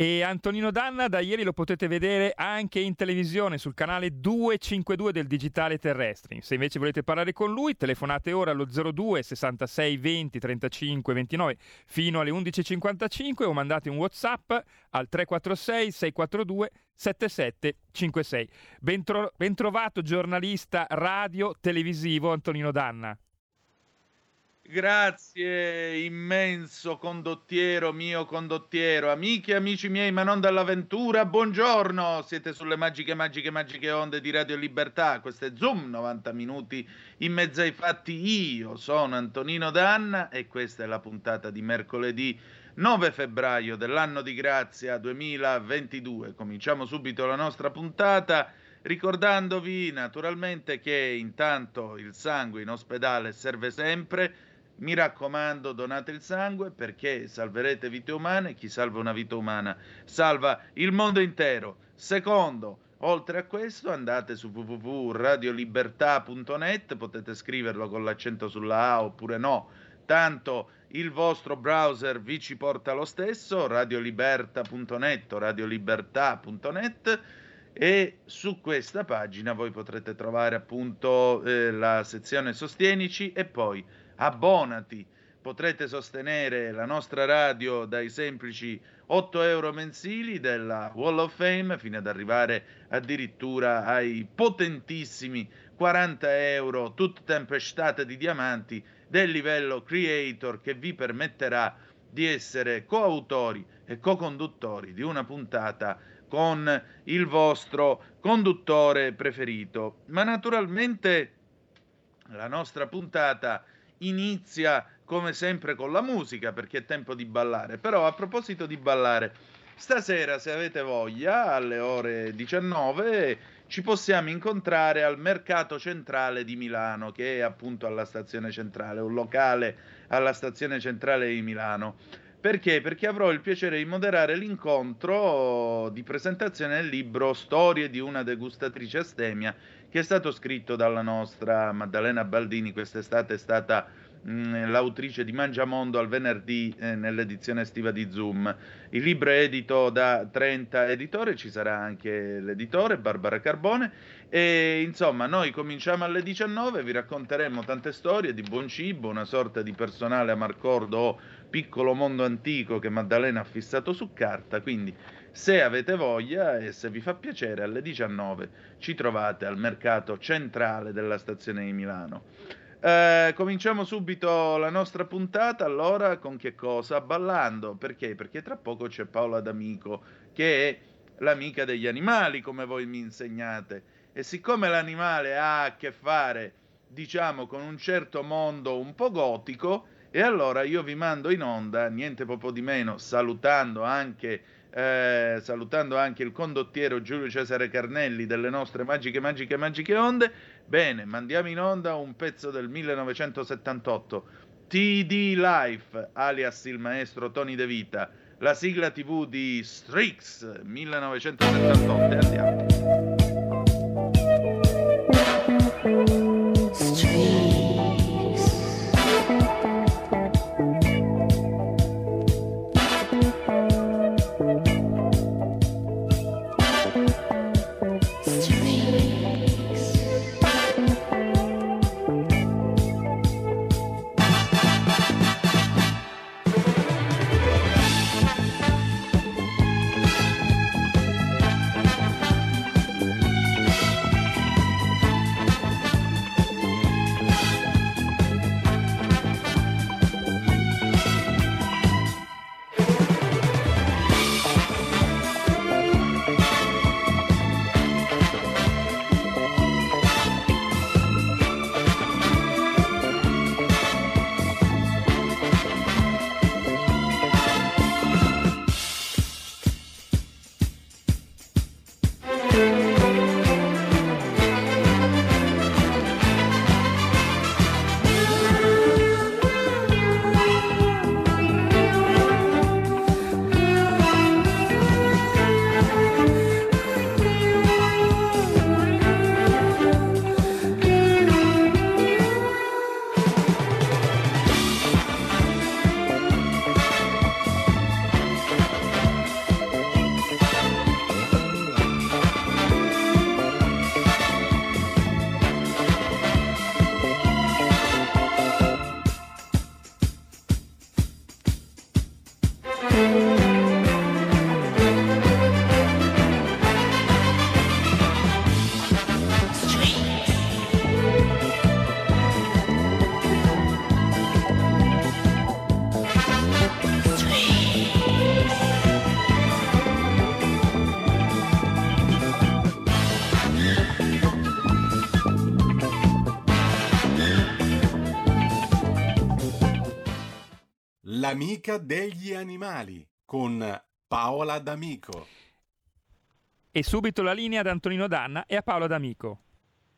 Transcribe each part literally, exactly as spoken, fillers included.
E Antonino Danna da ieri lo potete vedere anche in televisione sul canale duecentocinquantadue del Digitale Terrestre. Se invece volete parlare con lui, telefonate ora allo zero due sessantasei venti trentacinque ventinove fino alle undici e cinquantacinque o mandate un WhatsApp al tre quattro sei sei quattro due sette sette cinque sei. Bentro- bentrovato giornalista radio televisivo Antonino Danna. Grazie, immenso condottiero, mio condottiero, amiche e amici miei, ma non dall'avventura, buongiorno, siete sulle magiche, magiche, magiche onde di Radio Libertà, questo è Zoom, novanta minuti in mezzo ai fatti, io sono Antonino Danna e questa è la puntata di mercoledì nove febbraio dell'anno di grazia duemilaventidue, cominciamo subito la nostra puntata. Ricordandovi naturalmente che intanto il sangue in ospedale serve sempre, mi raccomando donate il sangue perché salverete vite umane, chi salva una vita umana salva il mondo intero. Secondo, oltre a questo andate su w w w punto radio libertà punto net, potete scriverlo con l'accento sulla A oppure no, tanto il vostro browser vi ci porta lo stesso, radio libertà punto net o radio libertà punto net. E su questa pagina voi potrete trovare appunto eh, la sezione Sostienici e poi Abbonati. Potrete sostenere la nostra radio dai semplici otto euro mensili della Wall of Fame fino ad arrivare addirittura ai potentissimi quaranta euro tutta tempestata di diamanti del livello Creator che vi permetterà di essere coautori e co-conduttori di una puntata con il vostro conduttore preferito. Ma naturalmente la nostra puntata inizia come sempre con la musica perché è tempo di ballare. Però a proposito di ballare, stasera se avete voglia alle ore diciannove ci possiamo incontrare al Mercato Centrale di Milano, che è appunto alla stazione centrale, un locale alla stazione centrale di Milano. Perché? Perché avrò il piacere di moderare l'incontro di presentazione del libro Storie di una degustatrice a Stemia, che è stato scritto dalla nostra Maddalena Baldini. Quest'estate è stata mh, l'autrice di Mangiamondo al venerdì eh, nell'edizione estiva di Zoom. Il libro è edito da trenta Editori, ci sarà anche l'editore Barbara Carbone. E insomma, noi cominciamo alle diciannove, vi racconteremo tante storie di buon cibo, una sorta di personale a Marcordo, piccolo mondo antico che Maddalena ha fissato su carta, quindi se avete voglia e se vi fa piacere alle diciannove ci trovate al Mercato Centrale della stazione di Milano. Eh, cominciamo subito la nostra puntata, allora con che cosa? Ballando, perché? Perché tra poco c'è Paola D'Amico che è l'amica degli animali, come voi mi insegnate, e siccome l'animale ha a che fare, diciamo, con un certo mondo un po' gotico, e allora io vi mando in onda, niente poco di meno, salutando anche, eh, salutando anche il condottiero Giulio Cesare Carnelli delle nostre magiche, magiche, magiche onde. Bene, mandiamo in onda un pezzo del millenovecentosettantotto, T D Life, alias il maestro Tony De Vita, la sigla tivù di Strix, millenovecentosettantotto, e andiamo. L'amica degli animali con Paola D'Amico. E subito la linea ad Antonino Danna e a Paola D'Amico.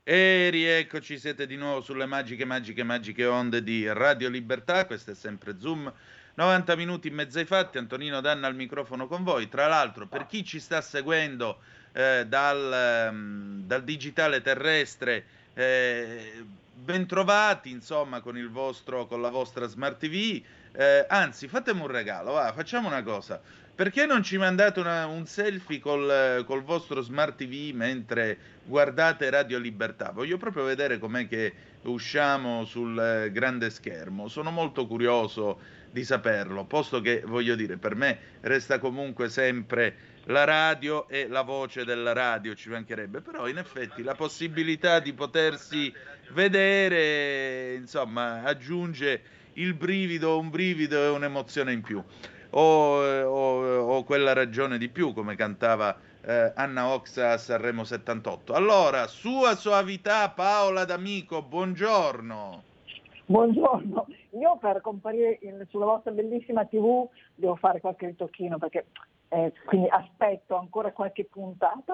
E rieccoci, siete di nuovo sulle magiche, magiche, magiche onde di Radio Libertà. Questo è sempre Zoom. novanta minuti in mezzo ai fatti, Antonino Danna al microfono con voi. Tra l'altro, per chi ci sta seguendo eh, dal, um, dal digitale terrestre, eh, bentrovati insomma con, il vostro, con la vostra Smart T V. Eh, anzi, fatemi un regalo, va, facciamo una cosa. Perché non ci mandate una, un selfie col, col vostro Smart T V mentre guardate Radio Libertà? Voglio proprio vedere com'è che usciamo sul grande schermo. Sono molto curioso di saperlo, posto che, voglio dire, per me resta comunque sempre la radio e la voce della radio, ci mancherebbe. Però in effetti la possibilità di potersi vedere, insomma, aggiunge il brivido, un brivido e un'emozione in più. O, o, o quella ragione di più, come cantava eh, Anna Oxa a Sanremo settantotto. Allora, sua soavità Paola D'Amico, buongiorno. Buongiorno. Io per comparire in, sulla vostra bellissima T V devo fare qualche ritocchino, perché eh, quindi aspetto ancora qualche puntata.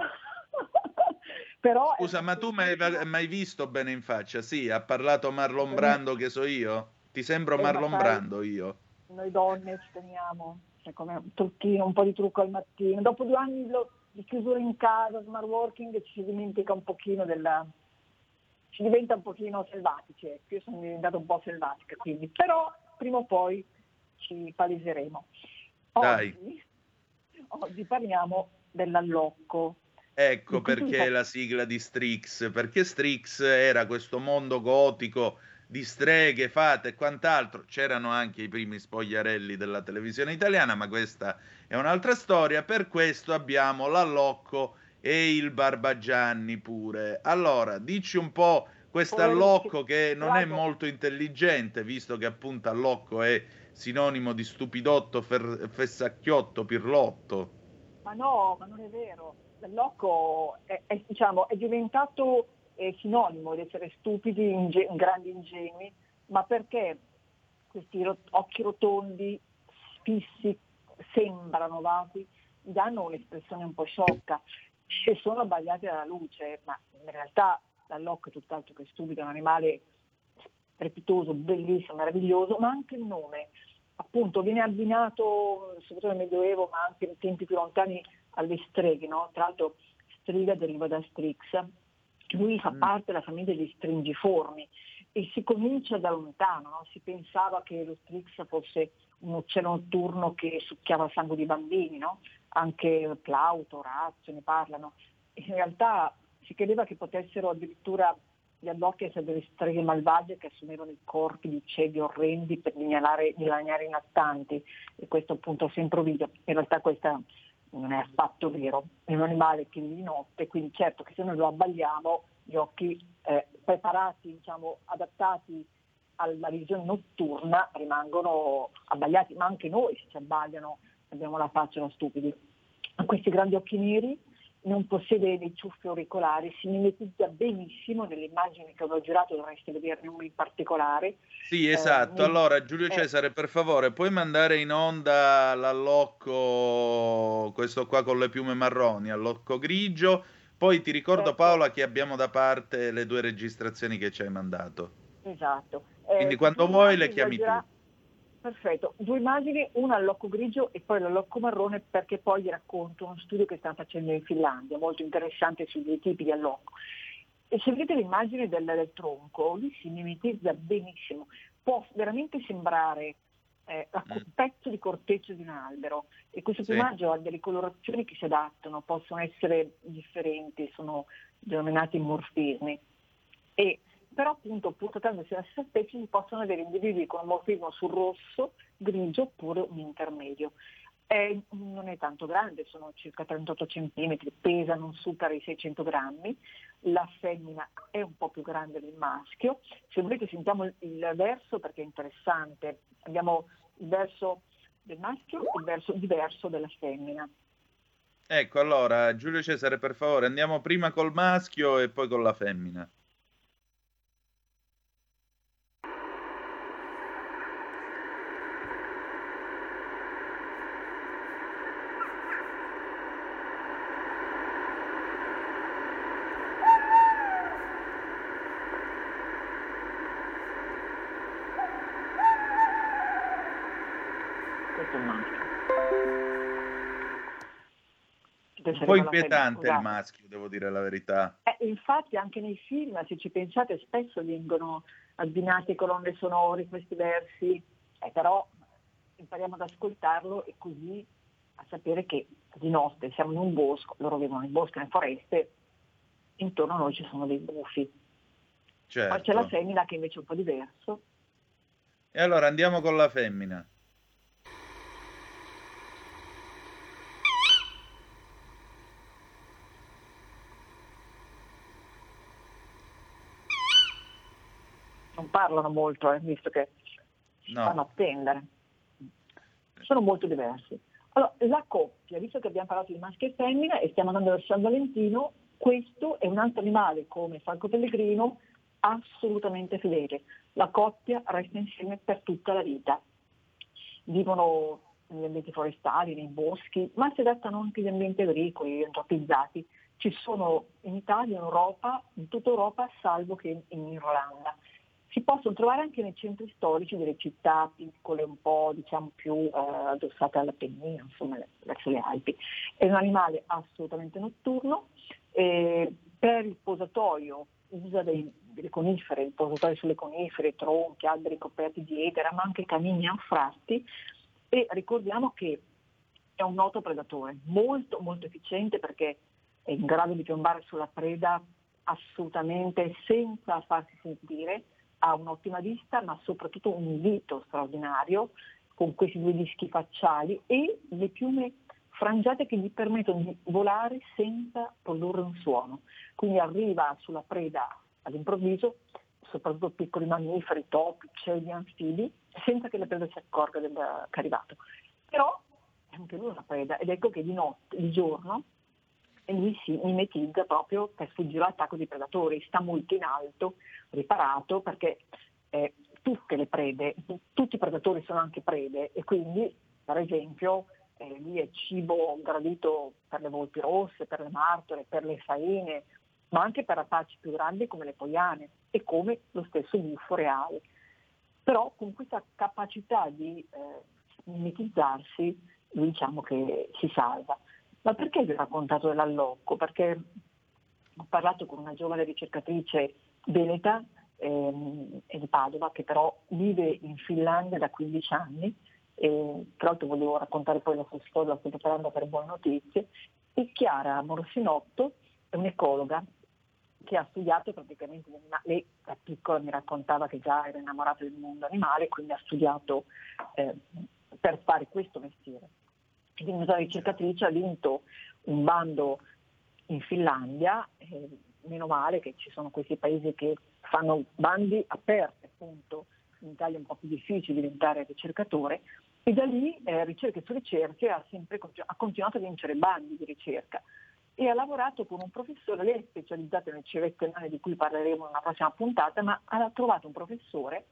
Però scusa, è... ma tu mi hai mai visto bene in faccia? Sì, ha parlato Marlon Brando, che so io? Ti sembro eh, Marlon ma Brando io? Noi donne ci teniamo, cioè, come un trucchino, un po' di trucco al mattino. Dopo due anni di chiusura in casa, smart working, ci si dimentica un pochino della... ci diventa un pochino selvatici, ecco. Io sono diventata un po' selvatica, quindi. Però prima o poi ci paleseremo. Oggi, Dai. oggi parliamo dell'allocco. Ecco perché la sigla di Strix, perché Strix era questo mondo gotico di streghe, fate e quant'altro. C'erano anche i primi spogliarelli della televisione italiana, ma questa è un'altra storia. Per questo abbiamo l'allocco e il Barbagianni pure. Allora, dici un po' quest'allocco che non è molto intelligente, visto che appunto allocco è sinonimo di stupidotto, fer- fessacchiotto, pirlotto. Ma no, ma non è vero. L'allocco è, è, diciamo, è diventato... è sinonimo di essere stupidi, inge- grandi ingenui, ma perché questi rot- occhi rotondi, fissi, sembrano vasi, danno un'espressione un po' sciocca, e sono abbagliati dalla luce, ma in realtà l'allocco è tutt'altro che stupido, è un animale strepitoso, bellissimo, meraviglioso, ma anche il nome, appunto, viene abbinato, soprattutto nel Medioevo, ma anche in tempi più lontani, alle streghe, no? Tra l'altro striga deriva da strix, lui fa parte della famiglia degli stringiformi e si comincia da lontano, no? Si pensava che lo strix fosse un uccello notturno che succhiava il sangue di bambini, no? Anche Plauto, Orazio ne parlano. In realtà si credeva che potessero addirittura gli allocchi essere delle streghe malvagie che assumevano i corpi di uccelli orrendi per dilaniare i nattanti, e questo appunto si improvvisa. In realtà questa non è affatto vero, è un animale che vive di notte, quindi certo che se noi lo abbagliamo, gli occhi eh, preparati, diciamo, adattati alla visione notturna rimangono abbagliati, ma anche noi se ci abbagliano abbiamo la faccia da stupidi. Questi grandi occhi neri, non possiede dei ciuffi auricolari, si mimetizza benissimo nelle immagini che avevo girato, dovreste vederne uno in particolare. Sì, esatto. Eh, allora, Giulio Cesare, eh. per favore, puoi mandare in onda l'allocco, questo qua con le piume marroni, allocco grigio. Poi ti ricordo, ecco, Paola, che abbiamo da parte le due registrazioni che ci hai mandato. Esatto. Eh, Quindi quando vuoi le chiami gira... tu. Perfetto, due immagini, una all'occo grigio e poi all'occo marrone, perché poi vi racconto uno studio che stanno facendo in Finlandia, molto interessante, sui due tipi di allocco. E se vedete l'immagine del, del tronco, lui si mimetizza benissimo, può veramente sembrare eh, un pezzo di corteccia di un albero, e questo piumaggio sì. ha delle colorazioni che si adattano, possono essere differenti, sono denominati morfismi. E però appunto, pur trattandosi della stessa specie, si possono avere individui con un morfismo sul rosso, grigio oppure un intermedio. È, non è tanto grande, sono circa trentotto centimetri, pesa non supera i seicento grammi, la femmina è un po' più grande del maschio. Se volete sentiamo il verso perché è interessante, abbiamo il verso del maschio e il verso diverso della femmina. Ecco, allora Giulio Cesare, per favore, andiamo prima col maschio e poi con la femmina. Un po' inquietante il maschio, devo dire la verità. Eh, infatti anche nei film, se ci pensate, spesso vengono abbinate colonne sonore, questi versi, eh, però impariamo ad ascoltarlo e così a sapere che di notte siamo in un bosco, loro vivono in bosco, nelle foreste, intorno a noi ci sono dei bufi. Certo. Ma c'è la femmina che invece è un po' diverso. E allora andiamo con la femmina. Non parlano molto, eh, visto che si no. fanno attendere. Sono molto diversi. Allora, la coppia, visto che abbiamo parlato di maschio e femmina e stiamo andando verso San Valentino, questo è un altro animale come Falco Pellegrino assolutamente fedele. La coppia resta insieme per tutta la vita. Vivono negli ambienti forestali, nei boschi, ma si adattano anche agli ambienti agricoli, antropizzati. Ci sono in Italia, in Europa, in tutta Europa, salvo che in Irlanda. Si possono trovare anche nei centri storici delle città piccole, un po' diciamo più eh, addossate all'Appennino, insomma verso le Alpi. È un animale assolutamente notturno. Eh, per il posatoio usa dei, delle conifere, il posatoio sulle conifere, tronchi, alberi coperti di edera, ma anche camini anfratti. E ricordiamo che è un noto predatore, molto molto efficiente perché è in grado di piombare sulla preda assolutamente senza farsi sentire. Ha un'ottima vista, ma soprattutto un dito straordinario con questi due dischi facciali e le piume frangiate che gli permettono di volare senza produrre un suono. Quindi arriva sulla preda all'improvviso, soprattutto piccoli mammiferi, topi, uccelli, anfibi, senza che la preda si accorga del arrivato. Però è anche lui una preda ed ecco che di notte, di giorno, e lui si mimetizza proprio per fuggire all'attacco dei predatori, sta molto in alto, riparato, perché eh, tutte le prede, tutti i predatori sono anche prede e quindi per esempio eh, lui è cibo gradito per le volpi rosse, per le martore, per le faine, ma anche per rapaci più grandi come le poiane e come lo stesso gufo reale. Però con questa capacità di eh, mimetizzarsi lui diciamo che si salva. Ma perché vi ho raccontato dell'allocco? Perché ho parlato con una giovane ricercatrice veneta ehm, di Padova che però vive in Finlandia da quindici anni e tra l'altro volevo raccontare poi la sua storia, sto preparando per Buone Notizie, e Chiara Morsinotto è un'ecologa che ha studiato praticamente, lei da piccola mi raccontava che già era innamorata del mondo animale, quindi ha studiato eh, per fare questo mestiere. La ricercatrice ha vinto un bando in Finlandia, eh, meno male che ci sono questi paesi che fanno bandi aperti, appunto, in Italia è un po' più difficile diventare ricercatore, e da lì eh, ricerche su ricerche ha, sempre, ha continuato a vincere bandi di ricerca e ha lavorato con un professore, lei è specializzata nel civette umane di cui parleremo nella prossima puntata, ma ha trovato un professore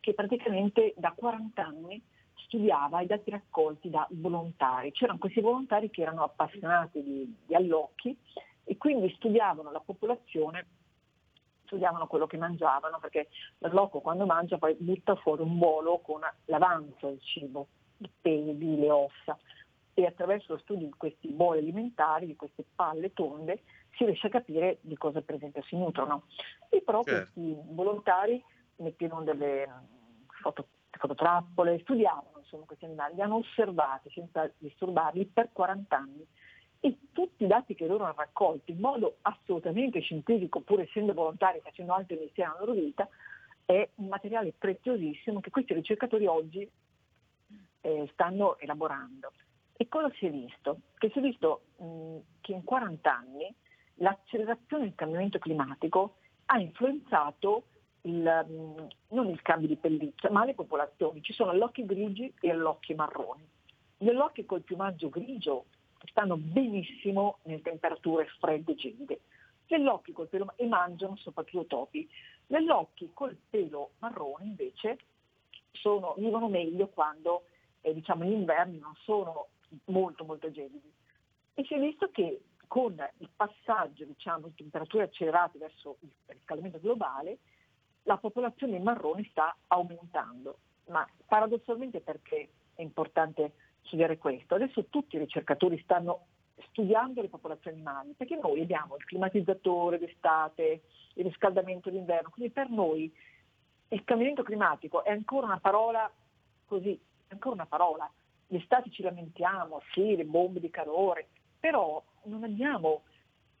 che praticamente da quaranta anni studiava i dati raccolti da volontari. C'erano questi volontari che erano appassionati di, di allocchi e quindi studiavano la popolazione, studiavano quello che mangiavano, perché l'allocco quando mangia poi butta fuori un volo con l'avanzo del cibo, i peli, le ossa, e attraverso lo studio di questi voli alimentari, di queste palle tonde, si riesce a capire di cosa per esempio si nutrono. E però certo. Questi volontari mettono delle foto fototrappole, studiavano insomma questi animali, li hanno osservati senza disturbarli per quaranta anni e tutti i dati che loro hanno raccolto in modo assolutamente scientifico, pur essendo volontari facendo altri mestieri nella loro vita, è un materiale preziosissimo che questi ricercatori oggi eh, stanno elaborando. E cosa si è visto? Che si è visto mh, che in quaranta anni l'accelerazione del cambiamento climatico ha influenzato Il, non il cambio di pelliccia, ma le popolazioni. Ci sono allocchi grigi e allocchi marroni. Gli allocchi col piumaggio grigio stanno benissimo nelle temperature fredde e gelide. Gli allocchi col pelo e mangiano soprattutto topi. Gli allocchi col pelo marrone invece sono, vivono meglio quando eh, diciamo gli inverni non sono molto molto gelidi. E si è visto che con il passaggio diciamo di temperature accelerate verso il riscaldamento globale la popolazione marrone sta aumentando, ma paradossalmente perché è importante studiare questo? Adesso tutti i ricercatori stanno studiando le popolazioni umane, perché noi abbiamo il climatizzatore d'estate, il riscaldamento d'inverno, quindi per noi il cambiamento climatico è ancora una parola così, è ancora una parola. L'estate ci lamentiamo, sì, le bombe di calore, però non abbiamo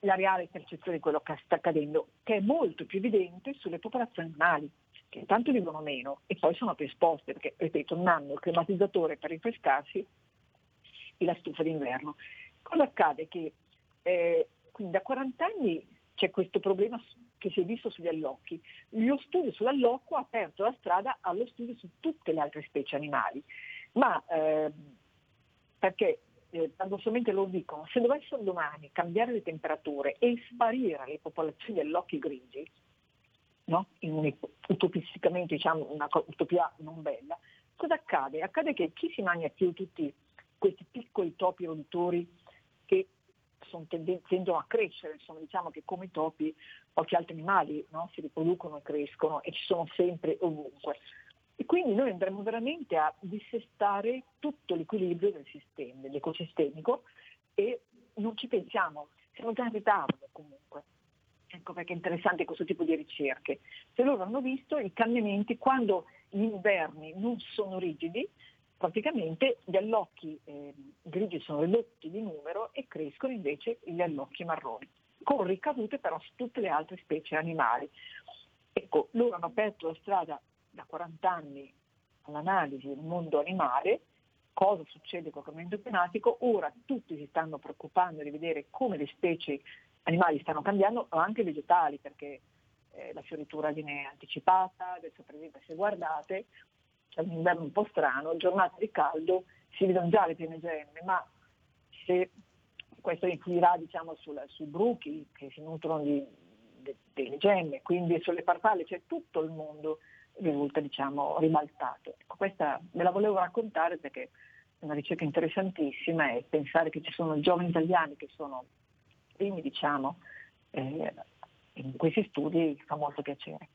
la reale percezione di quello che sta accadendo, che è molto più evidente sulle popolazioni animali, che intanto vivono meno e poi sono più esposte, perché, ripeto, non hanno il climatizzatore per rinfrescarsi e la stufa d'inverno. Cosa accade? Che eh, quindi da quaranta anni c'è questo problema che si è visto sugli allocchi. Lo studio sull'allocco ha aperto la strada allo studio su tutte le altre specie animali, ma eh, perché Eh, paradossalmente lo dicono, se dovessero domani cambiare le temperature e sparire le popolazioni degli allocchi grigi, no? In un, utopisticamente diciamo una utopia non bella, cosa accade? Accade che chi si mangia più tutti questi piccoli topi roditori che sono tenden- tendono a crescere, insomma, diciamo che come i topi pochi altri animali, no? Si riproducono e crescono e ci sono sempre ovunque. E quindi noi andremo veramente a dissestare tutto l'equilibrio del sistema, dell'ecosistemico, e non ci pensiamo, siamo già in ritardo comunque. Ecco perché è interessante questo tipo di ricerche. Se loro hanno visto i cambiamenti quando gli inverni non sono rigidi, praticamente gli allocchi eh, grigi sono ridotti di numero e crescono invece gli allocchi marroni, con ricadute però su tutte le altre specie animali. Ecco, loro hanno aperto la strada da quaranta anni all'analisi del mondo animale, cosa succede con il cambiamento climatico. Ora tutti si stanno preoccupando di vedere come le specie animali stanno cambiando, ma anche vegetali, perché eh, la fioritura viene anticipata. Adesso per esempio, se guardate, c'è un inverno un po' strano, giornate di caldo, si vedono già le prime gemme, ma se questo influirà diciamo sul, sui bruchi che si nutrono di, de, delle gemme, quindi sulle farfalle, c'è tutto il mondo risulta diciamo ribaltato. Ecco, questa ve la volevo raccontare perché è una ricerca interessantissima, e pensare che ci sono giovani italiani che sono primi diciamo eh, in questi studi fa molto piacere.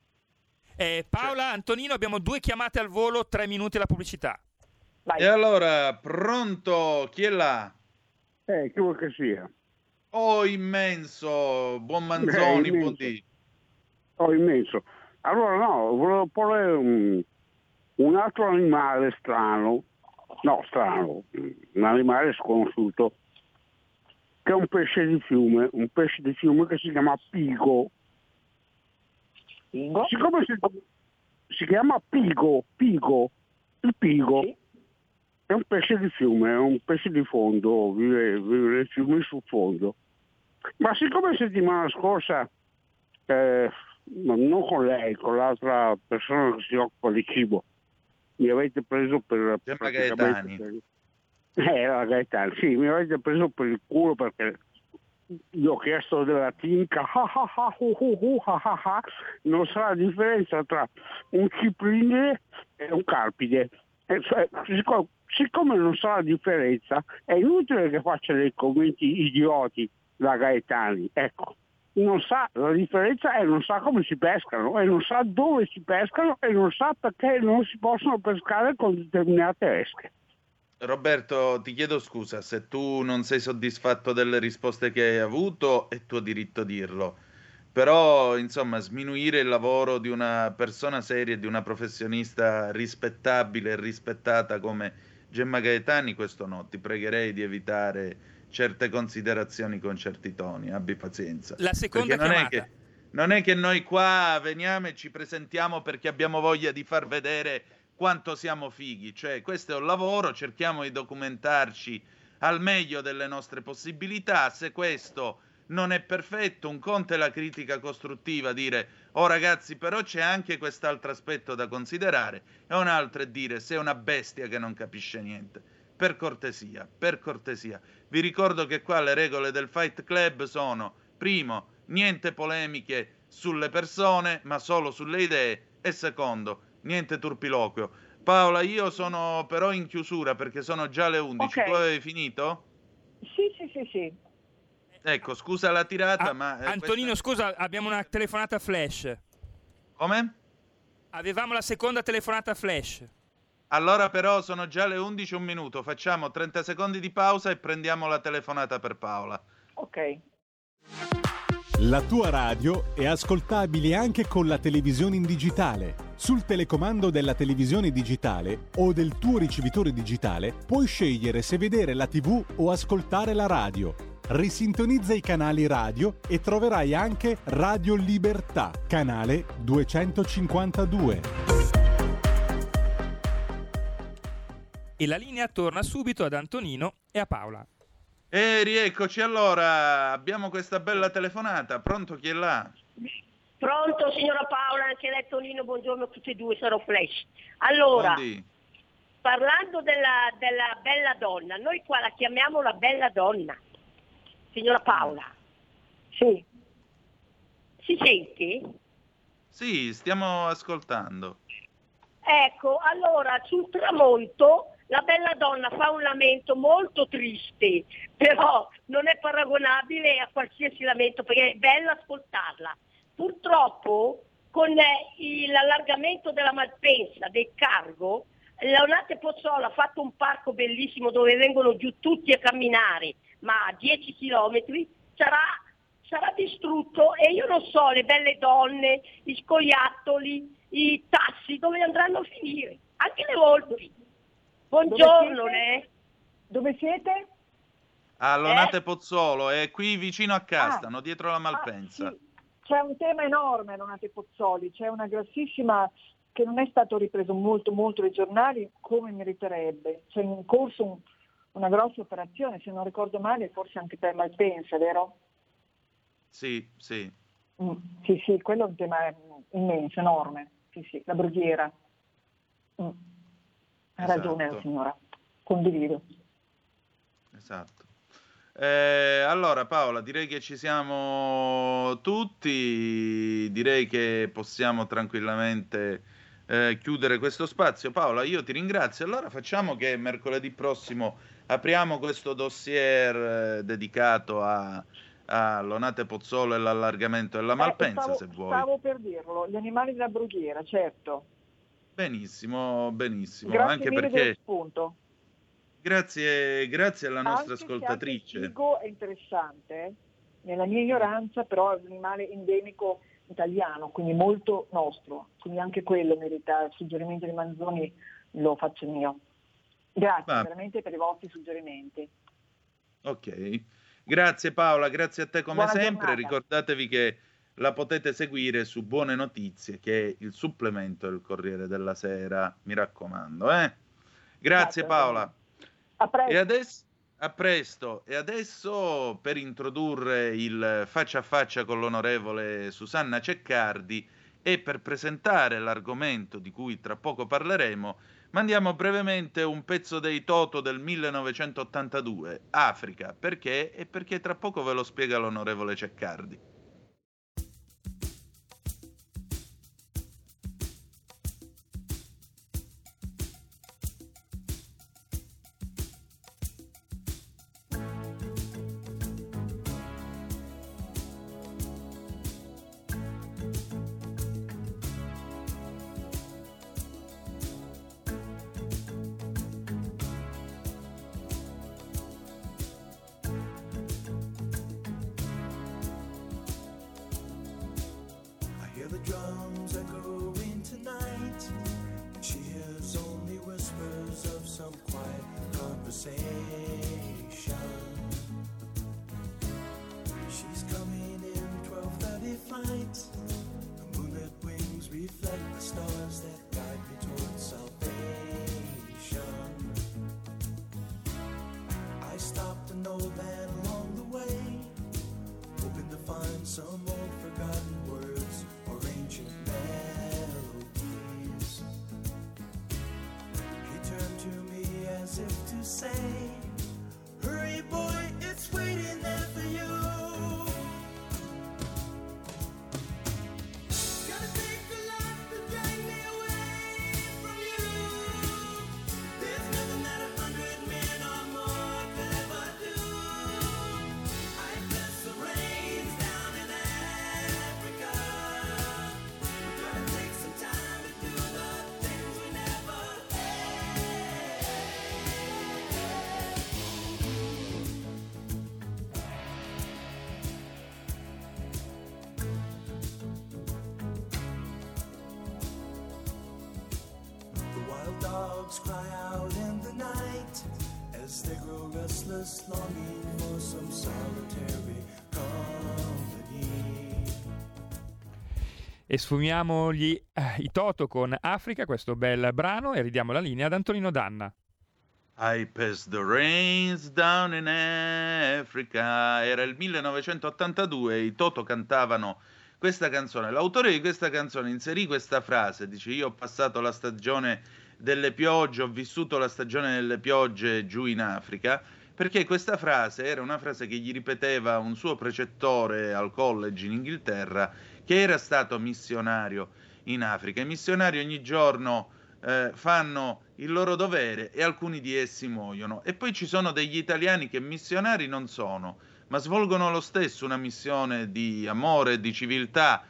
eh, Paola, Antonino, abbiamo due chiamate al volo, tre minuti alla pubblicità. Vai. E allora, pronto, chi è là? Eh, chi vuol che sia? Oh, immenso, buon Manzoni, eh, immenso. Buon dì. Oh, immenso. Allora no, volevo porre un, un altro animale strano, no strano, un animale sconosciuto, che è un pesce di fiume, un pesce di fiume che si chiama Pigo. Pigo? Siccome si, si chiama Pigo, Pigo, il Pigo è un pesce di fiume, è un pesce di fondo, vive, vive nei fiumi sul fondo. Ma siccome settimana scorsa... Eh, ma non con lei, con l'altra persona che si occupa di cibo, mi avete preso per Gemma Gaetani per... eh la Gaetani, sì, mi avete preso per il culo perché gli ho chiesto della tinca. Non sa la differenza tra un ciprinide e un carpide, e cioè, siccome non sa la differenza è inutile che faccia dei commenti idioti la Gaetani, ecco. Non sa la differenza e non sa come si pescano, e non sa dove si pescano, e non sa perché non si possono pescare con determinate esche. Roberto, ti chiedo scusa se tu non sei soddisfatto delle risposte che hai avuto, è tuo diritto dirlo, però insomma sminuire il lavoro di una persona seria, di una professionista rispettabile e rispettata come Gemma Gaetani, questo no, ti pregherei di evitare certe considerazioni con certi toni, abbi pazienza. La seconda non chiamata. È che, non è che noi qua veniamo e ci presentiamo perché abbiamo voglia di far vedere quanto siamo fighi, cioè questo è un lavoro, cerchiamo di documentarci al meglio delle nostre possibilità. Se questo non è perfetto, un conto è la critica costruttiva, dire oh ragazzi però c'è anche quest'altro aspetto da considerare, e un altro è dire sei una bestia che non capisce niente. Per cortesia, per cortesia. Vi ricordo che qua le regole del Fight Club sono: primo, niente polemiche sulle persone, ma solo sulle idee, e secondo, niente turpiloquio. Paola, io sono però in chiusura perché sono già le undici. Okay. Tu avevi finito? Sì, sì, sì, sì. Ecco, scusa la tirata, ah, ma... Eh, Antonino, questa... scusa, abbiamo una telefonata flash. Come? Avevamo la seconda telefonata flash. Allora però sono già le undici e un minuto, facciamo trenta secondi di pausa e prendiamo la telefonata per Paola. Ok. La tua radio è ascoltabile anche con la televisione in digitale. Sul telecomando della televisione digitale o del tuo ricevitore digitale puoi scegliere se vedere la tivù o ascoltare la radio. Risintonizza i canali radio e troverai anche Radio Libertà, canale duecentocinquantadue. E la linea torna subito ad Antonino e a Paola. E rieccoci allora, abbiamo questa bella telefonata, pronto chi è là? Pronto signora Paola, anche lei Antonino, buongiorno a tutti e due, sarò flash. Allora, Buondì. Parlando della, della bella donna, noi qua la chiamiamo la bella donna, signora Paola. Sì. Si sente? Sì, stiamo ascoltando. Ecco, allora sul tramonto la bella donna fa un lamento molto triste, però non è paragonabile a qualsiasi lamento perché è bello ascoltarla. Purtroppo con l'allargamento della Malpensa, del cargo, Lonate Pozzolo ha fatto un parco bellissimo dove vengono giù tutti a camminare, ma a dieci chilometri sarà, sarà distrutto e io non so, le belle donne, gli scoiattoli, i tassi, dove andranno a finire? Anche le volpi. Buongiorno, eh? Dove siete? A Lonate eh? Pozzolo, è qui vicino a Castano, ah, dietro la Malpensa. Ah, sì. C'è un tema enorme a Lonate Pozzoli, c'è una grossissima che non è stato ripreso molto molto dai giornali come meriterebbe. C'è in corso un, una grossa operazione, se non ricordo male, forse anche per Malpensa, vero? Sì, sì. Mm, sì, sì, quello è un tema immenso, enorme. Sì, sì, la brughiera. Mm. Ha ragione la signora, condivido. Esatto. Eh, allora Paola, direi che ci siamo tutti, direi che possiamo tranquillamente eh, chiudere questo spazio. Paola, io ti ringrazio. Allora facciamo che mercoledì prossimo apriamo questo dossier eh, dedicato a... Ah, Lonate Pozzolo e l'allargamento della Malpensa, eh, stavo, se vuoi. Stavo per dirlo, gli animali della brughiera, certo. Benissimo, benissimo. Grazie anche mille perché... del spunto. Grazie, grazie alla nostra anche ascoltatrice. Il Pigo è interessante, eh? Nella mia ignoranza, però è un animale endemico italiano, quindi molto nostro. Quindi anche quello merita, il suggerimento di Manzoni lo faccio mio. Grazie Va. veramente per i vostri suggerimenti. Ok. Grazie Paola, grazie a te come Buona sempre, giornata. Ricordatevi che la potete seguire su Buone Notizie che è il supplemento del Corriere della Sera, mi raccomando, eh? Grazie esatto, Paola. A presto. E adesso, a presto. E adesso per introdurre il faccia a faccia con l'onorevole Susanna Ceccardi e per presentare l'argomento di cui tra poco parleremo, mandiamo brevemente un pezzo dei Toto del millenovecentottantadue, Africa, perché e perché tra poco ve lo spiega l'onorevole Ceccardi. Hey! Dogs cry out in the night as they grow restless, longing for some solitary company. E sfumiamo gli, eh, i Toto con Africa, questo bel brano, e ridiamo la linea ad Antonino Danna. I pass the rains down in Africa. Era il millenovecentottantadue, i Toto cantavano questa canzone. L'autore di questa canzone inserì questa frase, dice: io ho passato la stagione delle piogge, ho vissuto la stagione delle piogge giù in Africa, perché questa frase era una frase che gli ripeteva un suo precettore al college in Inghilterra, che era stato missionario in Africa. I missionari ogni giorno eh, fanno il loro dovere e alcuni di essi muoiono. E poi ci sono degli italiani che missionari non sono, ma svolgono lo stesso una missione di amore, di civiltà,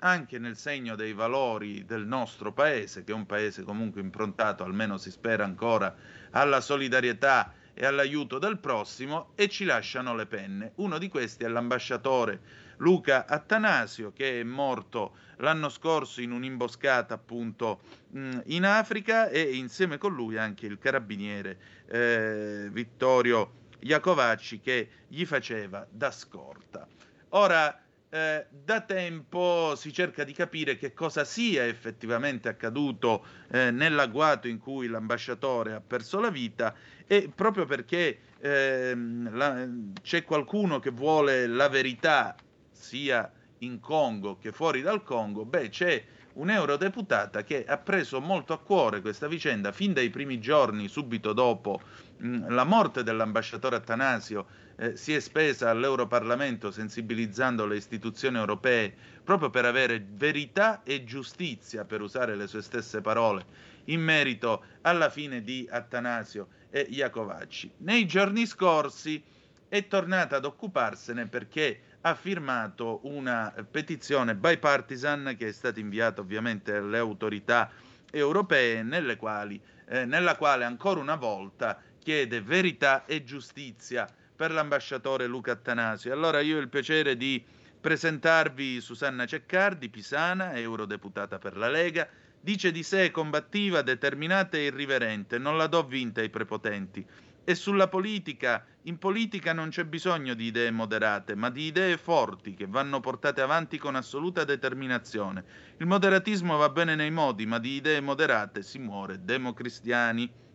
anche nel segno dei valori del nostro paese, che è un paese comunque improntato, almeno si spera ancora, alla solidarietà e all'aiuto del prossimo, e ci lasciano le penne. Uno di questi è l'ambasciatore Luca Attanasio, che è morto l'anno scorso in un'imboscata appunto mh, in Africa, e insieme con lui anche il carabiniere eh, Vittorio Iacovacci, che gli faceva da scorta. Ora, eh, da tempo si cerca di capire che cosa sia effettivamente accaduto eh, nell'agguato in cui l'ambasciatore ha perso la vita, e proprio perché eh, la, c'è qualcuno che vuole la verità sia in Congo che fuori dal Congo, beh, c'è un'eurodeputata che ha preso molto a cuore questa vicenda fin dai primi giorni, subito dopo mh, la morte dell'ambasciatore Attanasio. Eh, si è spesa all'Europarlamento sensibilizzando le istituzioni europee proprio per avere verità e giustizia, per usare le sue stesse parole, in merito alla fine di Attanasio e Iacovacci. Nei giorni scorsi è tornata ad occuparsene, perché ha firmato una petizione bipartisan che è stata inviata ovviamente alle autorità europee, nelle quali, eh, nella quale ancora una volta chiede verità e giustizia per l'ambasciatore Luca Attanasio. Allora io ho il piacere di presentarvi Susanna Ceccardi, pisana, eurodeputata per la Lega. Dice di sé: combattiva, determinata e irriverente, non la do vinta ai prepotenti. E sulla politica, in politica non c'è bisogno di idee moderate, ma di idee forti che vanno portate avanti con assoluta determinazione. Il moderatismo va bene nei modi, ma di idee moderate si muore. Democristiani.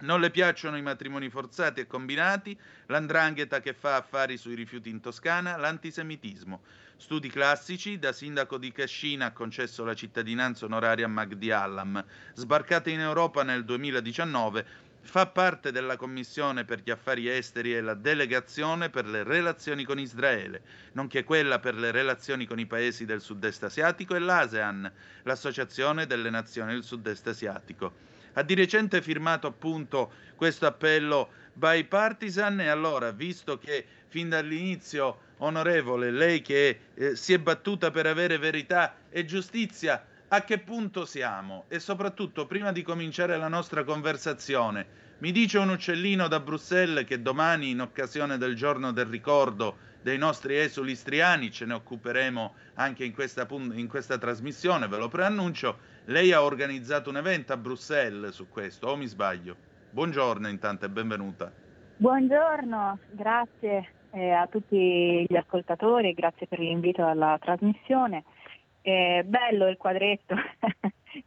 Non le piacciono i matrimoni forzati e combinati, l'andrangheta che fa affari sui rifiuti in Toscana, l'antisemitismo. Studi classici, da sindaco di Cascina ha concesso la cittadinanza onoraria a Magdi Allam. Sbarcata in Europa nel duemiladiciannove, fa parte della Commissione per gli affari esteri e la delegazione per le relazioni con Israele, nonché quella per le relazioni con i paesi del sud-est asiatico e l'ASEAN, l'Associazione delle Nazioni del Sud-Est Asiatico. Ha di recente firmato appunto questo appello bipartisan, e allora, visto che fin dall'inizio, onorevole, lei che eh, si è battuta per avere verità e giustizia, a che punto siamo? E soprattutto, prima di cominciare la nostra conversazione, mi dice un uccellino da Bruxelles che domani, in occasione del giorno del ricordo dei nostri esuli istriani, ce ne occuperemo anche in questa, pun- in questa trasmissione, ve lo preannuncio, lei ha organizzato un evento a Bruxelles su questo, o mi sbaglio? Buongiorno intanto e benvenuta. Buongiorno, grazie eh, a tutti gli ascoltatori, grazie per l'invito alla trasmissione. Eh, bello il quadretto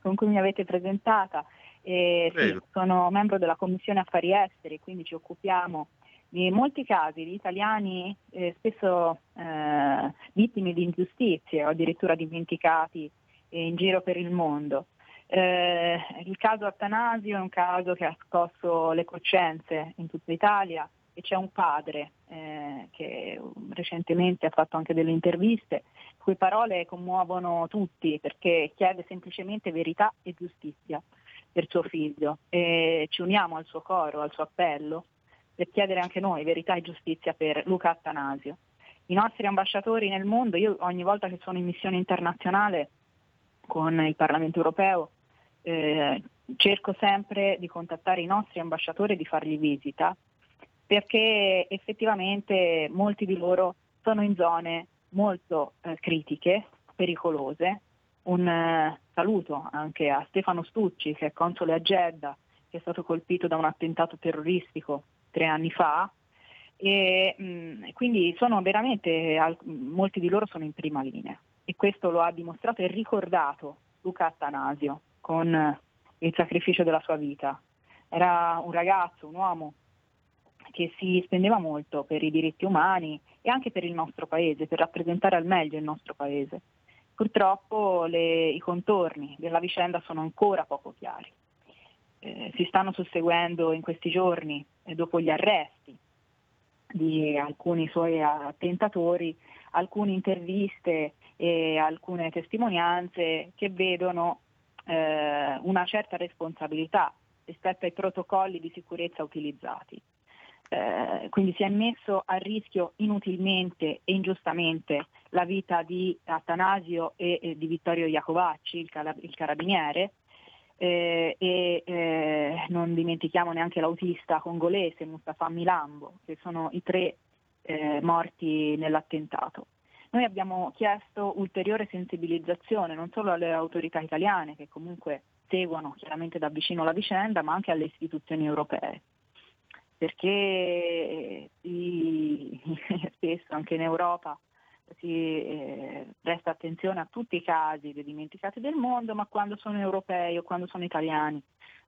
con cui mi avete presentata. Eh, sì, sono membro della Commissione Affari Esteri, quindi ci occupiamo di molti casi di italiani eh, spesso eh, vittime di ingiustizie o addirittura dimenticati eh, in giro per il mondo. Eh, il caso Attanasio è un caso che ha scosso le coscienze in tutta Italia, e c'è un padre eh, che recentemente ha fatto anche delle interviste, cui parole commuovono tutti, perché chiede semplicemente verità e giustizia per suo figlio, e ci uniamo al suo coro, al suo appello, per chiedere anche noi verità e giustizia per Luca Attanasio. I nostri ambasciatori nel mondo, io ogni volta che sono in missione internazionale con il Parlamento europeo eh, cerco sempre di contattare i nostri ambasciatori e di fargli visita, perché effettivamente molti di loro sono in zone molto eh, critiche, pericolose. Un eh, saluto anche a Stefano Stucci, che è console a Jeddah che è stato colpito da un attentato terroristico tre anni fa, e mh, quindi sono veramente, al, molti di loro sono in prima linea, e questo lo ha dimostrato e ricordato Luca Attanasio con il sacrificio della sua vita. Era un ragazzo, un uomo che si spendeva molto per i diritti umani e anche per il nostro paese, per rappresentare al meglio il nostro paese. Purtroppo le, i contorni della vicenda sono ancora poco chiari. Eh, si stanno susseguendo in questi giorni, eh, dopo gli arresti di alcuni suoi attentatori, alcune interviste e alcune testimonianze che vedono eh, una certa responsabilità rispetto ai protocolli di sicurezza utilizzati. Eh, quindi si è messo a rischio inutilmente e ingiustamente la vita di Attanasio e, e di Vittorio Iacovacci, il, cala- il carabiniere, eh, e eh, non dimentichiamo neanche l'autista congolese Mustafa Milambo, che sono i tre eh, morti nell'attentato. Noi abbiamo chiesto ulteriore sensibilizzazione non solo alle autorità italiane, che comunque seguono chiaramente da vicino la vicenda, ma anche alle istituzioni europee, perché sì, spesso anche in Europa si eh, presta attenzione a tutti i casi dei dimenticati del mondo, ma quando sono europei o quando sono italiani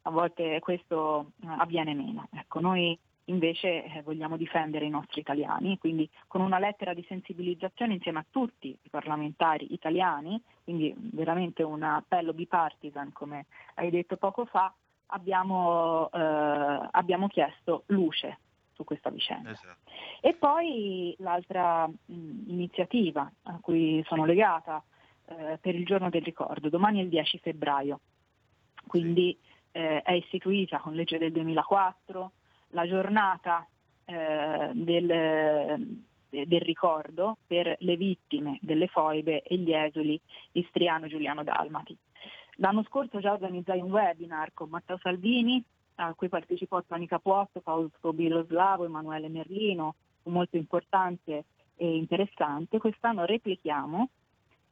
a volte questo avviene meno. Ecco, noi invece vogliamo difendere i nostri italiani, quindi con una lettera di sensibilizzazione insieme a tutti i parlamentari italiani, quindi veramente un appello bipartisan, come hai detto poco fa, Abbiamo, eh, abbiamo chiesto luce su questa vicenda. Esatto. E poi l'altra mh, iniziativa a cui sono legata eh, per il giorno del ricordo, domani è il dieci febbraio, quindi sì. eh, è istituita con legge del duemilaquattro la giornata eh, del, eh, del ricordo per le vittime delle foibe e gli esuli istriano-giuliano-dalmati. L'anno scorso già organizzai un webinar con Matteo Salvini, a cui partecipò Tony Capozzo, Paolo Scobiloslavo, Emanuele Merlino, molto importante e interessante. Quest'anno replichiamo,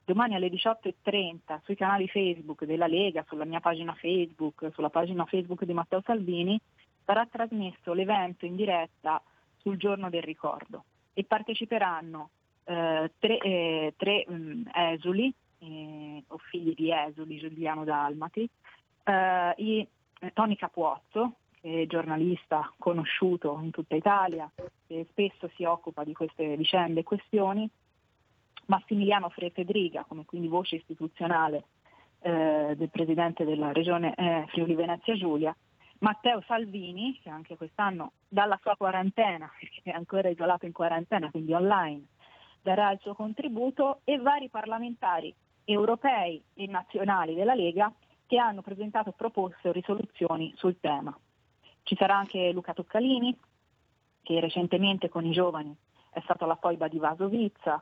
domani alle diciotto e trenta, sui canali Facebook della Lega, sulla mia pagina Facebook, sulla pagina Facebook di Matteo Salvini, sarà trasmesso l'evento in diretta sul giorno del ricordo, e parteciperanno eh, tre, eh, tre mh, esuli, Eh, o figli di esuli giuliano-dalmati, eh, i, Tony Capozzo, che è giornalista conosciuto in tutta Italia, che spesso si occupa di queste vicende e questioni, Massimiliano Frederiga, come quindi voce istituzionale eh, del presidente della regione eh, Friuli Venezia Giulia, Matteo Salvini, che anche quest'anno dalla sua quarantena, perché è ancora isolato in quarantena, quindi online, darà il suo contributo, e vari parlamentari europei e nazionali della Lega che hanno presentato proposte o risoluzioni sul tema. Ci sarà anche Luca Toccalini, che recentemente con i giovani è stato alla foiba di Vasovizza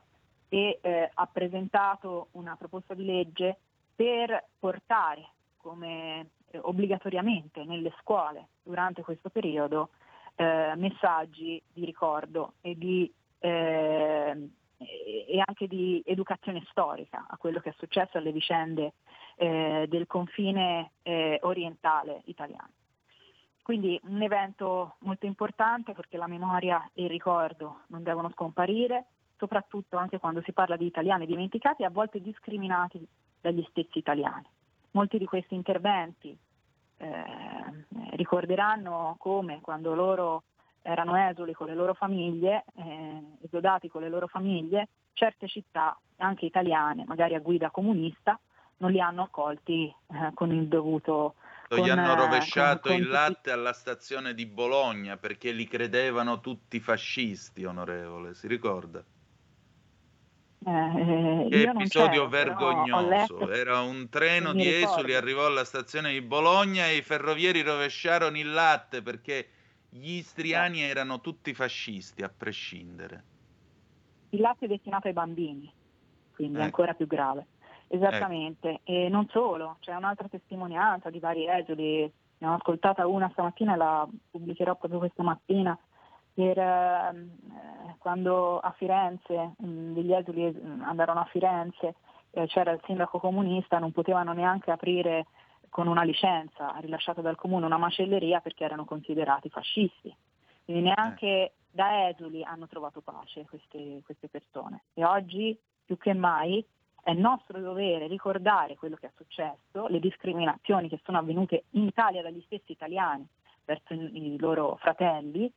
e eh, ha presentato una proposta di legge per portare come eh, obbligatoriamente nelle scuole durante questo periodo eh, messaggi di ricordo e di eh, e anche di educazione storica a quello che è successo, alle vicende eh, del confine eh, orientale italiano. Quindi un evento molto importante, perché la memoria e il ricordo non devono scomparire, soprattutto anche quando si parla di italiani dimenticati e a volte discriminati dagli stessi italiani. Molti di questi interventi eh, ricorderanno come quando loro erano esuli con le loro famiglie, eh, esodati con le loro famiglie, certe città, anche italiane, magari a guida comunista, non li hanno accolti eh, con il dovuto... Gli con, hanno rovesciato con, con... il latte alla stazione di Bologna perché li credevano tutti fascisti, onorevole, si ricorda? Eh, che episodio vergognoso, era un treno di esuli, arrivò alla stazione di Bologna e i ferrovieri rovesciarono il latte perché... Gli istriani erano tutti fascisti, a prescindere. Il latte è destinato ai bambini, quindi è eh. ancora più grave. Esattamente, eh. e non solo, c'è un'altra testimonianza di vari esuli, ne ho ascoltata una stamattina, la pubblicherò proprio questa mattina, per, eh, quando a Firenze, mh, degli esuli andarono a Firenze, eh, c'era il sindaco comunista, non potevano neanche aprire con una licenza rilasciata dal comune una macelleria perché erano considerati fascisti. Quindi neanche eh. da esuli hanno trovato pace queste, queste persone. E oggi più che mai è nostro dovere ricordare quello che è successo, le discriminazioni che sono avvenute in Italia dagli stessi italiani verso i loro fratelli,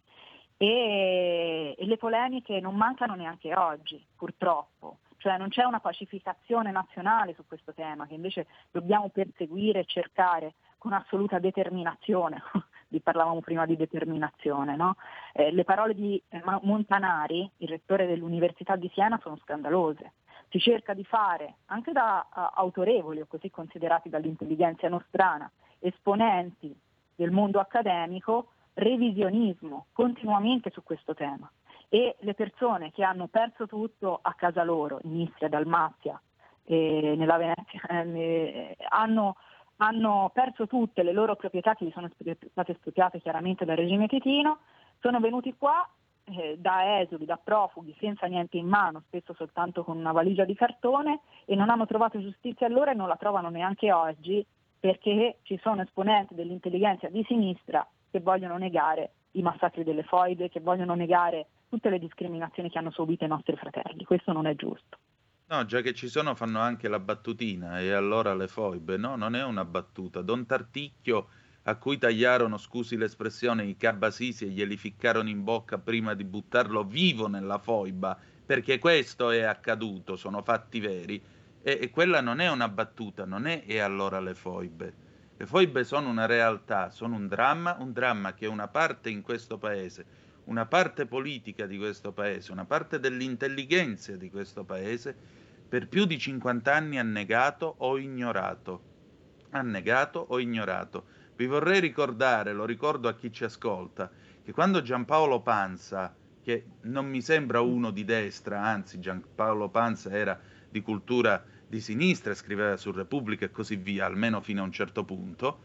e, e le polemiche non mancano neanche oggi, purtroppo. Cioè non c'è una pacificazione nazionale su questo tema, che invece dobbiamo perseguire e cercare con assoluta determinazione. Vi parlavamo prima di determinazione, no? Eh, le parole di Montanari, il rettore dell'Università di Siena, sono scandalose. Si cerca di fare, anche da uh, autorevoli o così considerati dall'intelligenza nostrana, esponenti del mondo accademico, revisionismo continuamente su questo tema. E le persone che hanno perso tutto a casa loro, in Istria, Dalmazia, eh, nella Venezia, eh, hanno, hanno perso tutte le loro proprietà che gli sono state espropriate chiaramente dal regime titino, sono venuti qua eh, da esuli, da profughi, senza niente in mano, spesso soltanto con una valigia di cartone, e non hanno trovato giustizia allora e non la trovano neanche oggi, perché ci sono esponenti dell'intelligenza di sinistra che vogliono negare i massacri delle foibe, che vogliono negare tutte le discriminazioni che hanno subito i nostri fratelli. Questo non è giusto. No, già che ci sono fanno anche la battutina, e allora le foibe. No, non è una battuta. Don Tarticchio, a cui tagliarono, scusi l'espressione, i cabasisi e glieli ficcarono in bocca prima di buttarlo vivo nella foiba, perché questo è accaduto, sono fatti veri. E, e quella non è una battuta, non è e allora le foibe. Le foibe sono una realtà, sono un dramma, un dramma che una parte in questo paese, una parte politica di questo paese, una parte dell'intelligenza di questo paese, per più di cinquanta anni ha negato o ignorato. Ha negato o ignorato. Vi vorrei ricordare, lo ricordo a chi ci ascolta, che quando Giampaolo Pansa, che non mi sembra uno di destra, anzi Giampaolo Pansa era di cultura di sinistra, scriveva su Repubblica e così via, almeno fino a un certo punto,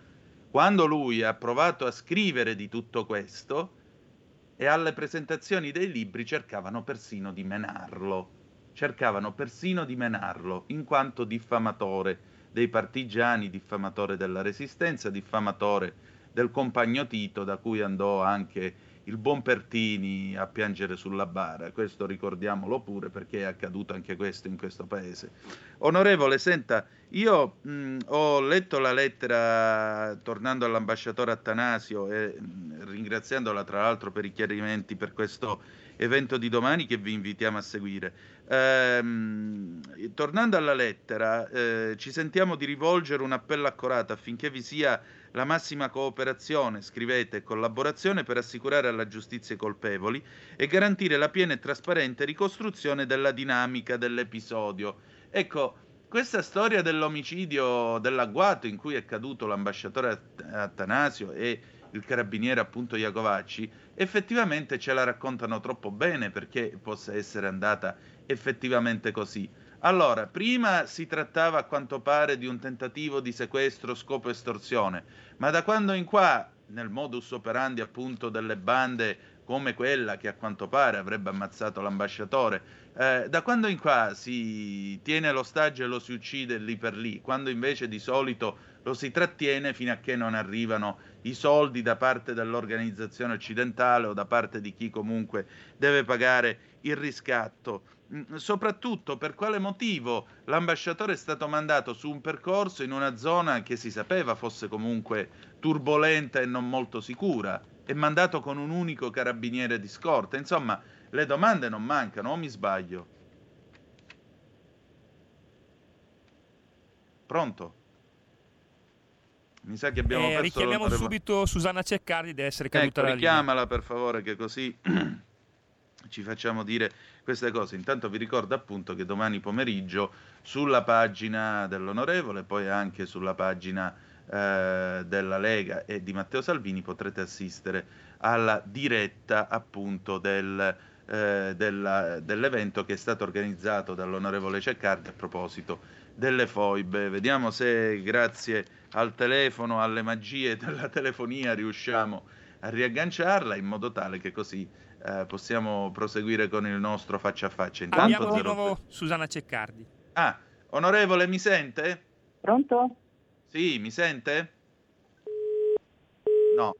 quando lui ha provato a scrivere di tutto questo, e alle presentazioni dei libri cercavano persino di menarlo, cercavano persino di menarlo, in quanto diffamatore dei partigiani, diffamatore della Resistenza, diffamatore del compagno Tito, da cui andò anche il buon Pertini a piangere sulla bara. Questo ricordiamolo pure, perché è accaduto anche questo in questo paese. Onorevole, senta, io mh, ho letto la lettera, tornando all'ambasciatore Attanasio e mh, ringraziandola tra l'altro per i chiarimenti per questo evento di domani che vi invitiamo a seguire. Ehm, tornando alla lettera, eh, ci sentiamo di rivolgere un appello accorato affinché vi sia la massima cooperazione, scrivete, e collaborazione per assicurare alla giustizia i colpevoli e garantire la piena e trasparente ricostruzione della dinamica dell'episodio. Ecco, questa storia dell'omicidio, dell'agguato in cui è caduto l'ambasciatore Attanasio e il carabiniere appunto Iacovacci, effettivamente ce la raccontano troppo bene perché possa essere andata effettivamente così. Allora, prima si trattava a quanto pare di un tentativo di sequestro, scopo estorsione, ma da quando in qua, nel modus operandi appunto delle bande come quella che a quanto pare avrebbe ammazzato l'ambasciatore, eh, da quando in qua si tiene l'ostaggio e lo si uccide lì per lì, quando invece di solito lo si trattiene fino a che non arrivano i soldi da parte dell'organizzazione occidentale o da parte di chi comunque deve pagare il riscatto. Soprattutto per quale motivo l'ambasciatore è stato mandato su un percorso in una zona che si sapeva fosse comunque turbolenta e non molto sicura, e mandato con un unico carabiniere di scorta? Insomma, le domande non mancano, o mi sbaglio? Pronto? Mi sa che abbiamo eh, perso... Richiamiamo l'onorevole... subito Susanna Ceccardi, deve essere caduta, ecco, la richiamala linea. Per favore, che così ci facciamo dire queste cose. Intanto vi ricordo appunto che domani pomeriggio sulla pagina dell'onorevole, poi anche sulla pagina eh, della Lega e di Matteo Salvini, potrete assistere alla diretta appunto del, eh, della, dell'evento che è stato organizzato dall'onorevole Ceccardi a proposito delle foibe. Vediamo se grazie al telefono, alle magie della telefonia, riusciamo a riagganciarla, in modo tale che così Eh, possiamo proseguire con il nostro faccia a faccia. Intanto abbiamo di nuovo Susanna Ceccardi. Ah, onorevole, mi sente? Pronto? Sì, mi sente? No.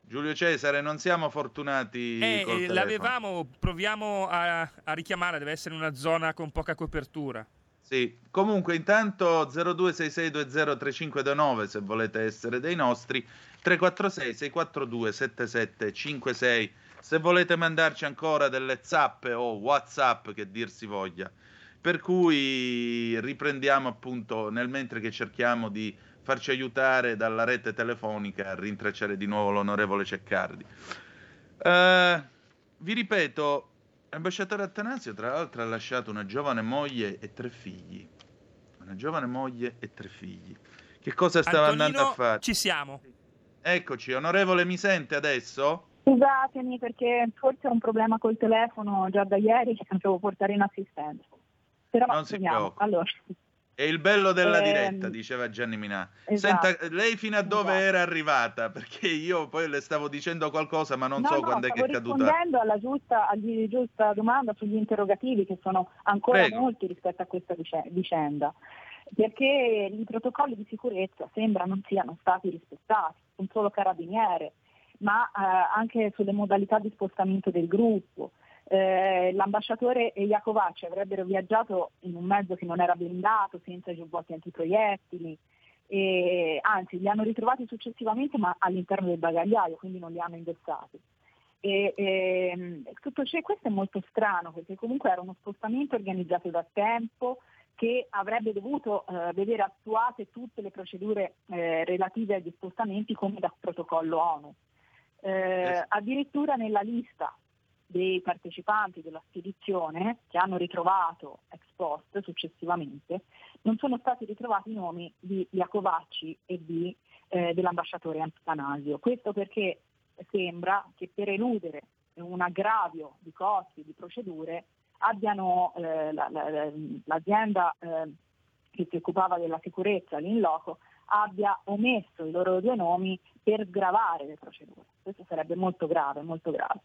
Giulio Cesare, non siamo fortunati. Eh, col eh, l'avevamo, proviamo a, a richiamare, deve essere una zona con poca copertura. Sì, comunque intanto zero due sei sei due zero tre cinque due nove se volete essere dei nostri, tre quattro sei sei quattro due sette sette cinque sei se volete mandarci ancora delle zappe o WhatsApp che dir si voglia. Per cui riprendiamo appunto nel mentre che cerchiamo di farci aiutare dalla rete telefonica a rintracciare di nuovo l'onorevole Ceccardi. Uh, vi ripeto, l'ambasciatore Attanasio tra l'altro ha lasciato una giovane moglie e tre figli. Una giovane moglie e tre figli. Che cosa stava Antonino, andando a fare? Ci siamo. Eccoci, onorevole, mi sente adesso? Scusatemi perché forse ho un problema col telefono già da ieri che devo portare in assistenza. Però non si preoccupi. Allora. È il bello della ehm, diretta, diceva Gianni Minà. Esatto. Senta, lei fino a dove esatto. era arrivata? Perché io poi le stavo dicendo qualcosa, ma non no, so no, quando è che è caduta. No, rispondendo alla giusta, alla giusta domanda sugli interrogativi, che sono ancora Prego. molti rispetto a questa vicenda, perché i protocolli di sicurezza sembra non siano stati rispettati, non solo Carabinieri, ma eh, anche sulle modalità di spostamento del gruppo. Eh, l'ambasciatore e Iacovacci avrebbero viaggiato in un mezzo che non era blindato, senza giubbotti antiproiettili, e, anzi li hanno ritrovati successivamente ma all'interno del bagagliaio, quindi non li hanno indossati. E, e, tutto ciò, questo è molto strano perché comunque era uno spostamento organizzato da tempo che avrebbe dovuto eh, vedere attuate tutte le procedure eh, relative agli spostamenti come da protocollo ONU. Eh, addirittura nella lista dei partecipanti della spedizione che hanno ritrovato ex post successivamente non sono stati ritrovati i nomi di Iacovacci e di eh, dell'ambasciatore Attanasio. Questo perché sembra che per eludere un aggravio di costi, di procedure, abbiano eh, la, la, l'azienda eh, che si occupava della sicurezza l'in loco abbia omesso i loro due nomi per sgravare le procedure. Questo sarebbe molto grave, molto grave.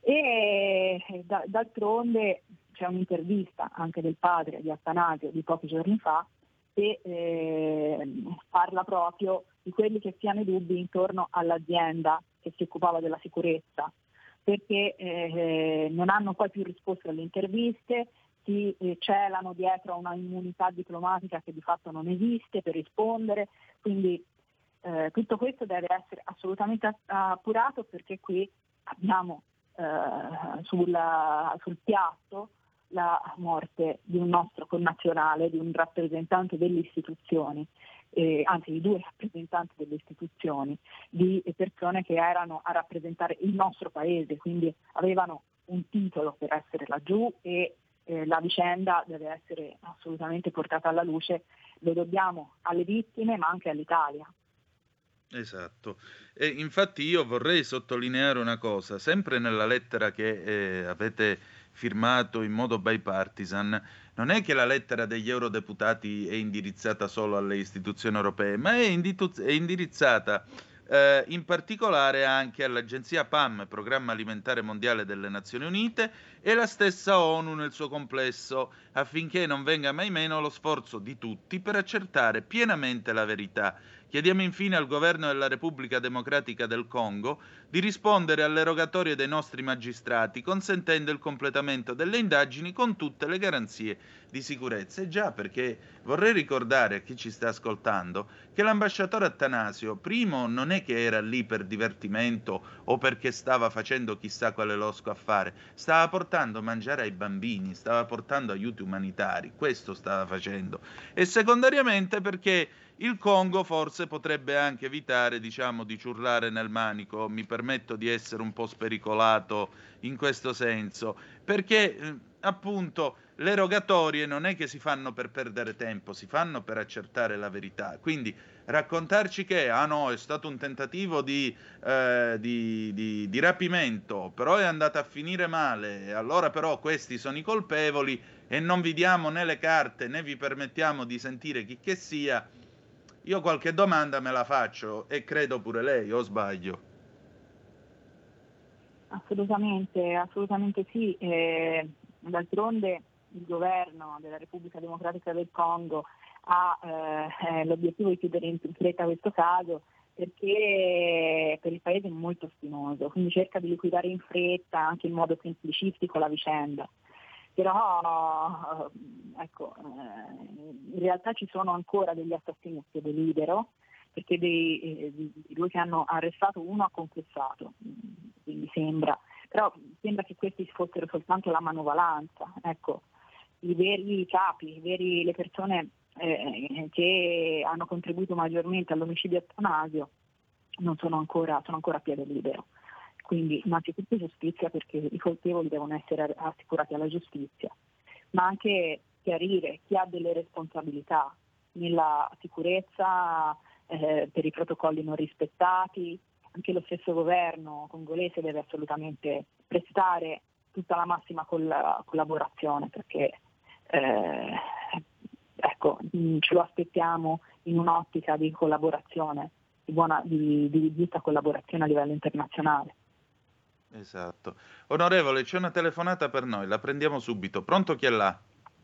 E d'altronde c'è un'intervista anche del padre di Attanasio di pochi giorni fa che eh, parla proprio di quelli che siano i dubbi intorno all'azienda che si occupava della sicurezza, perché eh, non hanno poi più risposto alle interviste, si eh, celano dietro a una immunità diplomatica che di fatto non esiste per rispondere, quindi eh, tutto questo deve essere assolutamente appurato perché qui abbiamo Uh, sulla, sul piatto la morte di un nostro connazionale, di un rappresentante delle istituzioni, eh, anzi di due rappresentanti delle istituzioni, di persone che erano a rappresentare il nostro paese, quindi avevano un titolo per essere laggiù e eh, la vicenda deve essere assolutamente portata alla luce, lo dobbiamo alle vittime ma anche all'Italia. Esatto, e infatti io vorrei sottolineare una cosa, sempre nella lettera che eh, avete firmato in modo bipartisan, non è che la lettera degli eurodeputati è indirizzata solo alle istituzioni europee, ma è, inditu- è indirizzata eh, in particolare anche all'Agenzia PAM, Programma Alimentare Mondiale delle Nazioni Unite, e la stessa ONU nel suo complesso, affinché non venga mai meno lo sforzo di tutti per accertare pienamente la verità. Chiediamo infine al governo della Repubblica Democratica del Congo di rispondere alle rogatorie dei nostri magistrati, consentendo il completamento delle indagini con tutte le garanzie di sicurezza. E già, perché vorrei ricordare a chi ci sta ascoltando che l'ambasciatore Attanasio, primo, non è che era lì per divertimento o perché stava facendo chissà quale losco a fare, stava portando a mangiare ai bambini, stava portando aiuti umanitari, questo stava facendo. E secondariamente perché il Congo forse potrebbe anche evitare, diciamo, di ciurlare nel manico, mi permetto di essere un po' spericolato in questo senso, perché eh, appunto le rogatorie non è che si fanno per perdere tempo, si fanno per accertare la verità, quindi raccontarci che, ah no, è stato un tentativo di, eh, di, di, di rapimento, però è andata a finire male, allora però questi sono i colpevoli e non vi diamo né le carte né vi permettiamo di sentire chi che sia. Io qualche domanda me la faccio e credo pure lei, o sbaglio? Assolutamente, assolutamente sì. Eh, d'altronde il governo della Repubblica Democratica del Congo ha eh, l'obiettivo di chiudere in fretta questo caso, perché per il Paese è molto spinoso, quindi cerca di liquidare in fretta, anche in modo semplicistico, la vicenda. Però ecco, in realtà ci sono ancora degli assassini a piede libero, perché dei, dei due che hanno arrestato uno ha confessato, quindi sembra, però sembra che questi fossero soltanto la manovalanza, ecco, i veri capi, i veri, le persone eh, che hanno contribuito maggiormente all'omicidio Attanasio non sono ancora, sono ancora a piede libero. Quindi innanzitutto giustizia, perché i colpevoli devono essere assicurati alla giustizia, ma anche chiarire chi ha delle responsabilità nella sicurezza, eh, per i protocolli non rispettati. Anche lo stesso governo congolese deve assolutamente prestare tutta la massima colla- collaborazione, perché eh, ecco, ce lo aspettiamo in un'ottica di collaborazione, di buona, di, di giusta collaborazione a livello internazionale. Esatto. Onorevole, c'è una telefonata per noi, la prendiamo subito. Pronto, chi è là?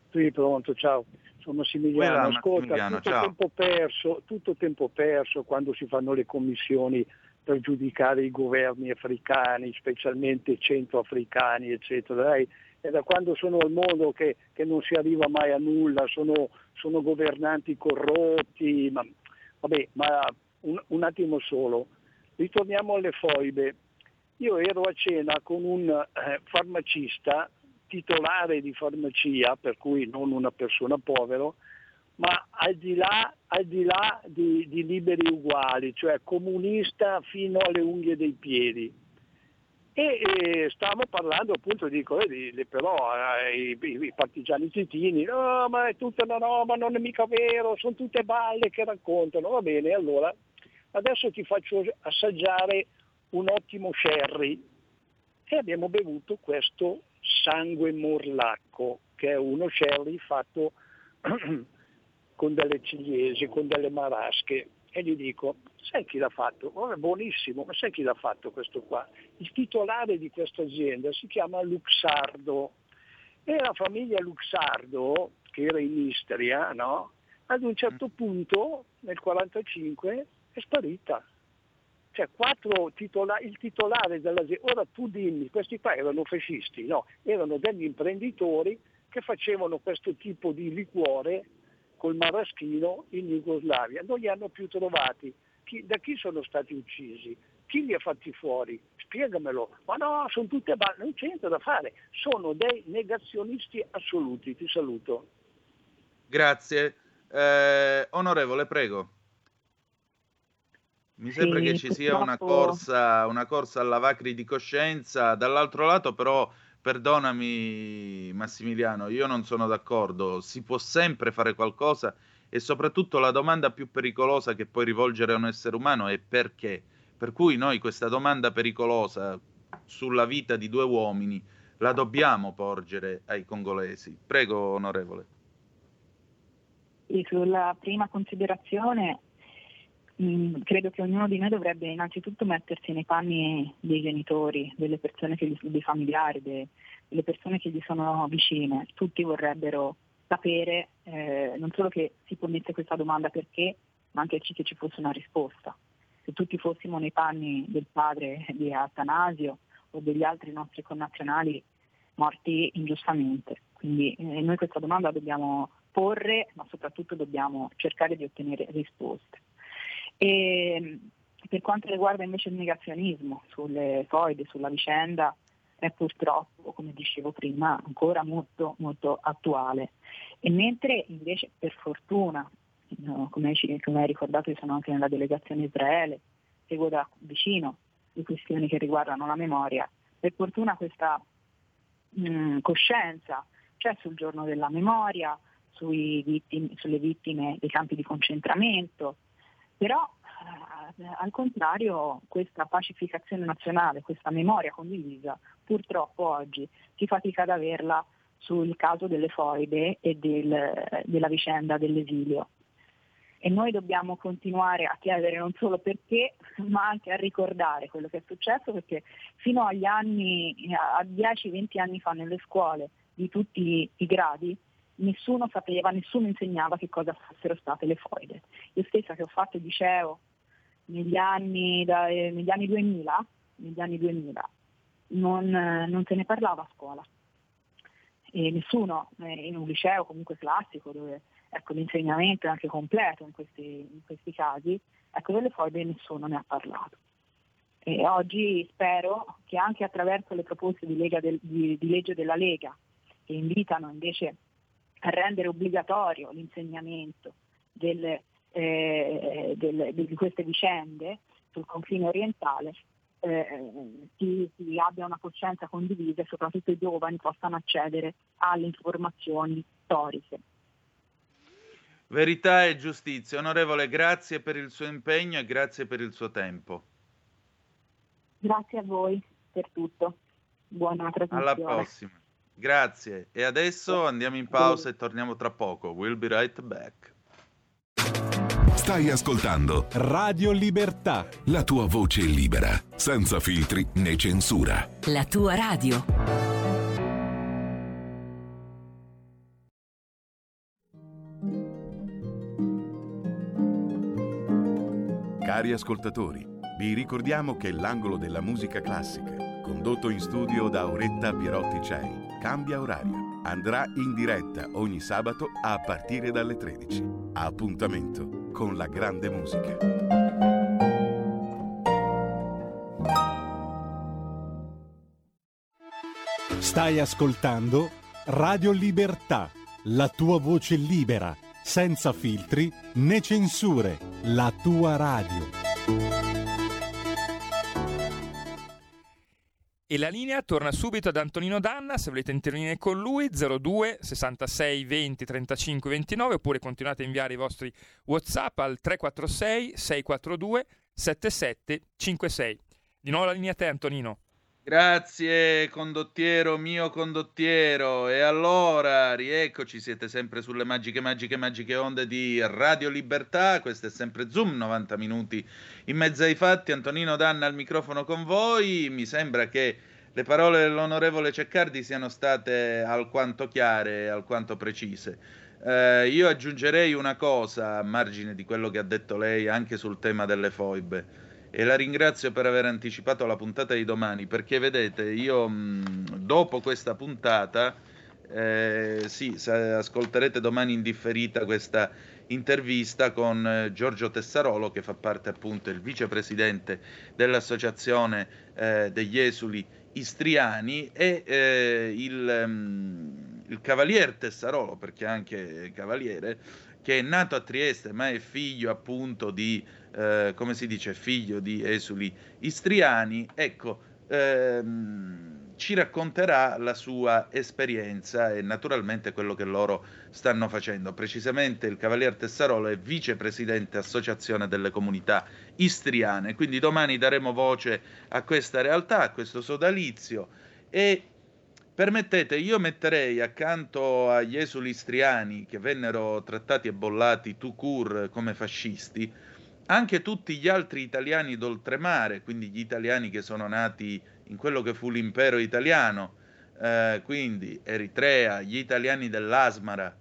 Sì, pronto, ciao. Sono Massimiliano. Buona, ascolta, Massimiliano, tutto ciao. Tempo perso, tutto tempo perso quando si fanno le commissioni per giudicare i governi africani, specialmente centroafricani, eccetera. Dai, è da quando sono al mondo che, che non si arriva mai a nulla, sono, sono governanti corrotti, ma vabbè, ma un, un attimo solo. Ritorniamo alle foibe. Io ero a cena con un eh, farmacista, titolare di farmacia, per cui non una persona povero, ma al di là, al di, là di, di liberi uguali, cioè comunista fino alle unghie dei piedi. E eh, stavamo parlando appunto, dico, eh, però eh, i, i partigiani titini, no, ma è tutta una roba, non è mica vero, sono tutte balle che raccontano. Va bene, allora adesso ti faccio assaggiare un ottimo sherry, e abbiamo bevuto questo sangue morlacco, che è uno sherry fatto con delle ciliegie, con delle marasche, e gli dico, sai chi l'ha fatto? Oh, è buonissimo, ma sai chi l'ha fatto questo qua? Il titolare di questa azienda si chiama Luxardo, e la famiglia Luxardo, che era in Istria, no? Ad un certo punto, nel quarantacinque, è sparita. Cioè quattro titola- il titolare dell'azienda, ora tu dimmi, questi qua erano fascisti, no? Erano degli imprenditori che facevano questo tipo di liquore col maraschino in Jugoslavia, non li hanno più trovati. Chi, da chi sono stati uccisi? Chi li ha fatti fuori? Spiegamelo. Ma no, sono tutte balle, non c'è niente da fare, sono dei negazionisti assoluti. Ti saluto. Grazie. Eh, onorevole, prego. Mi sembra sì, che ci sia una corsa, una corsa alla vacri di coscienza. Dall'altro lato però, perdonami Massimiliano, io non sono d'accordo, si può sempre fare qualcosa, e soprattutto la domanda più pericolosa che puoi rivolgere a un essere umano è perché. Per cui noi questa domanda pericolosa sulla vita di due uomini la dobbiamo porgere ai congolesi. Prego onorevole. E sulla prima considerazione, Mm, credo che ognuno di noi dovrebbe innanzitutto mettersi nei panni dei genitori, delle persone che gli, dei familiari, de, delle persone che gli sono vicine. Tutti vorrebbero sapere eh, non solo che si ponesse questa domanda perché, ma anche che ci fosse una risposta. Se tutti fossimo nei panni del padre di Attanasio o degli altri nostri connazionali morti ingiustamente. Quindi eh, noi questa domanda dobbiamo porre, ma soprattutto dobbiamo cercare di ottenere risposte. E per quanto riguarda invece il negazionismo sulle foibe, sulla vicenda, è purtroppo, come dicevo prima, ancora molto molto attuale. E mentre invece, per fortuna, no, come, come hai ricordato, io sono anche nella delegazione Israele, seguo da vicino le questioni che riguardano la memoria, per fortuna questa mh, coscienza c'è sul giorno della memoria, sui vittime, sulle vittime dei campi di concentramento. Però eh, al contrario questa pacificazione nazionale, questa memoria condivisa, purtroppo oggi si fatica ad averla sul caso delle foibe e del, della vicenda dell'esilio. E noi dobbiamo continuare a chiedere non solo perché, ma anche a ricordare quello che è successo, perché fino agli anni, a dieci venti anni fa nelle scuole di tutti i gradi nessuno sapeva, nessuno insegnava che cosa fossero state le foide. Io stessa che ho fatto il liceo negli anni, da, eh, negli anni duemila, negli anni duemila non, eh, non se ne parlava a scuola. E nessuno, eh, in un liceo comunque classico, dove ecco, l'insegnamento è anche completo in questi, in questi casi, ecco, delle foide nessuno ne ha parlato. E oggi spero che anche attraverso le proposte di, Lega del, di, di legge della Lega, che invitano invece a rendere obbligatorio l'insegnamento del, eh, del, di queste vicende sul confine orientale, Eh, si, si abbia una coscienza condivisa e soprattutto i giovani possano accedere alle informazioni storiche. Verità e giustizia. Onorevole, grazie per il suo impegno e grazie per il suo tempo. Grazie a voi per tutto. Buona trasmissione. Alla prossima. Grazie. E adesso andiamo in pausa e torniamo tra poco. We'll be right back. Stai ascoltando Radio Libertà, la tua voce libera, senza filtri né censura. La tua radio. Cari ascoltatori, vi ricordiamo che l'angolo della musica classica, condotto in studio da Auretta Pierotti Cei, cambia orario. Andrà in diretta ogni sabato a partire dalle tredici. Appuntamento con la grande musica. Stai ascoltando Radio Libertà, la tua voce libera, senza filtri né censure, la tua radio. E la linea torna subito ad Antonino Danna, se volete intervenire con lui, zero due sessantasei venti trentacinque ventinove, oppure continuate a inviare i vostri WhatsApp al tre quattro sei sei quattro due sette sette cinque sei. Di nuovo la linea a te, Antonino. Grazie condottiero, mio condottiero. E allora, rieccoci, siete sempre sulle magiche, magiche, magiche onde di Radio Libertà. Questo è sempre Zoom, novanta minuti in mezzo ai fatti. Antonino Danna al microfono con voi. Mi sembra che le parole dell'onorevole Ceccardi siano state alquanto chiare e alquanto precise. Eh, io aggiungerei una cosa a margine di quello che ha detto lei anche sul tema delle foibe. E la ringrazio per aver anticipato la puntata di domani, perché vedete, io mh, dopo questa puntata, eh, sì, sa, ascolterete domani in differita questa intervista con eh, Giorgio Tessarolo, che fa parte appunto il vicepresidente dell'associazione eh, degli esuli istriani, e eh, il, mh, il cavalier Tessarolo, perché è anche cavaliere, che è nato a Trieste ma è figlio appunto di, eh, come si dice, figlio di esuli istriani, ecco, ehm, ci racconterà la sua esperienza e naturalmente quello che loro stanno facendo. Precisamente il cavalier Tessarolo è vicepresidente associazione delle comunità istriane, quindi domani daremo voce a questa realtà, a questo sodalizio. E permettete, io metterei accanto agli esuli istriani, che vennero trattati e bollati tout court come fascisti, anche tutti gli altri italiani d'oltremare, quindi gli italiani che sono nati in quello che fu l'impero italiano, eh, quindi Eritrea, gli italiani dell'Asmara,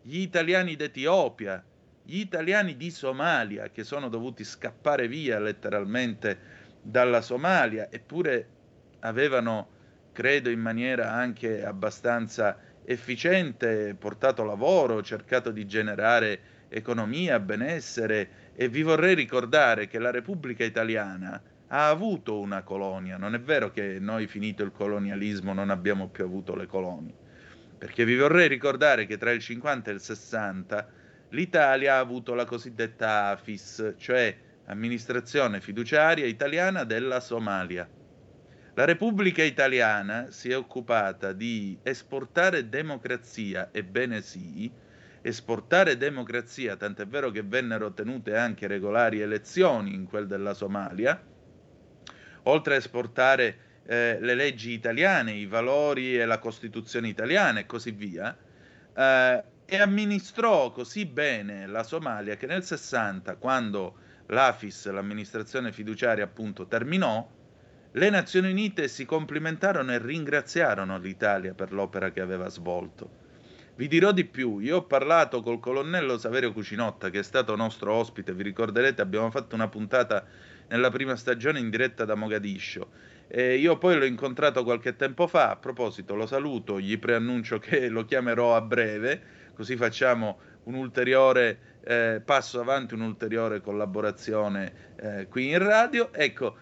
gli italiani d'Etiopia, gli italiani di Somalia, che sono dovuti scappare via letteralmente dalla Somalia, eppure avevano, credo in maniera anche abbastanza efficiente, portato lavoro, cercato di generare economia, benessere. E vi vorrei ricordare che la Repubblica Italiana ha avuto una colonia. Non è vero che noi, finito il colonialismo, non abbiamo più avuto le colonie, perché vi vorrei ricordare che tra il cinquanta e il sessanta l'Italia ha avuto la cosiddetta AFIS, cioè Amministrazione Fiduciaria Italiana della Somalia. La Repubblica Italiana si è occupata di esportare democrazia, ebbene sì, esportare democrazia, tant'è vero che vennero tenute anche regolari elezioni in quel della Somalia, oltre a esportare eh, le leggi italiane, i valori e la Costituzione italiana e così via, eh, e amministrò così bene la Somalia che nel sessanta, quando l'AFIS, l'amministrazione fiduciaria appunto, terminò, le Nazioni Unite si complimentarono e ringraziarono l'Italia per l'opera che aveva svolto. Vi dirò di più, io ho parlato col colonnello Saverio Cucinotta, che è stato nostro ospite, vi ricorderete, abbiamo fatto una puntata nella prima stagione in diretta da Mogadiscio, e io poi l'ho incontrato qualche tempo fa. A proposito, lo saluto, gli preannuncio che lo chiamerò a breve, così facciamo un ulteriore eh, passo avanti, un'ulteriore collaborazione eh, qui in radio. Ecco,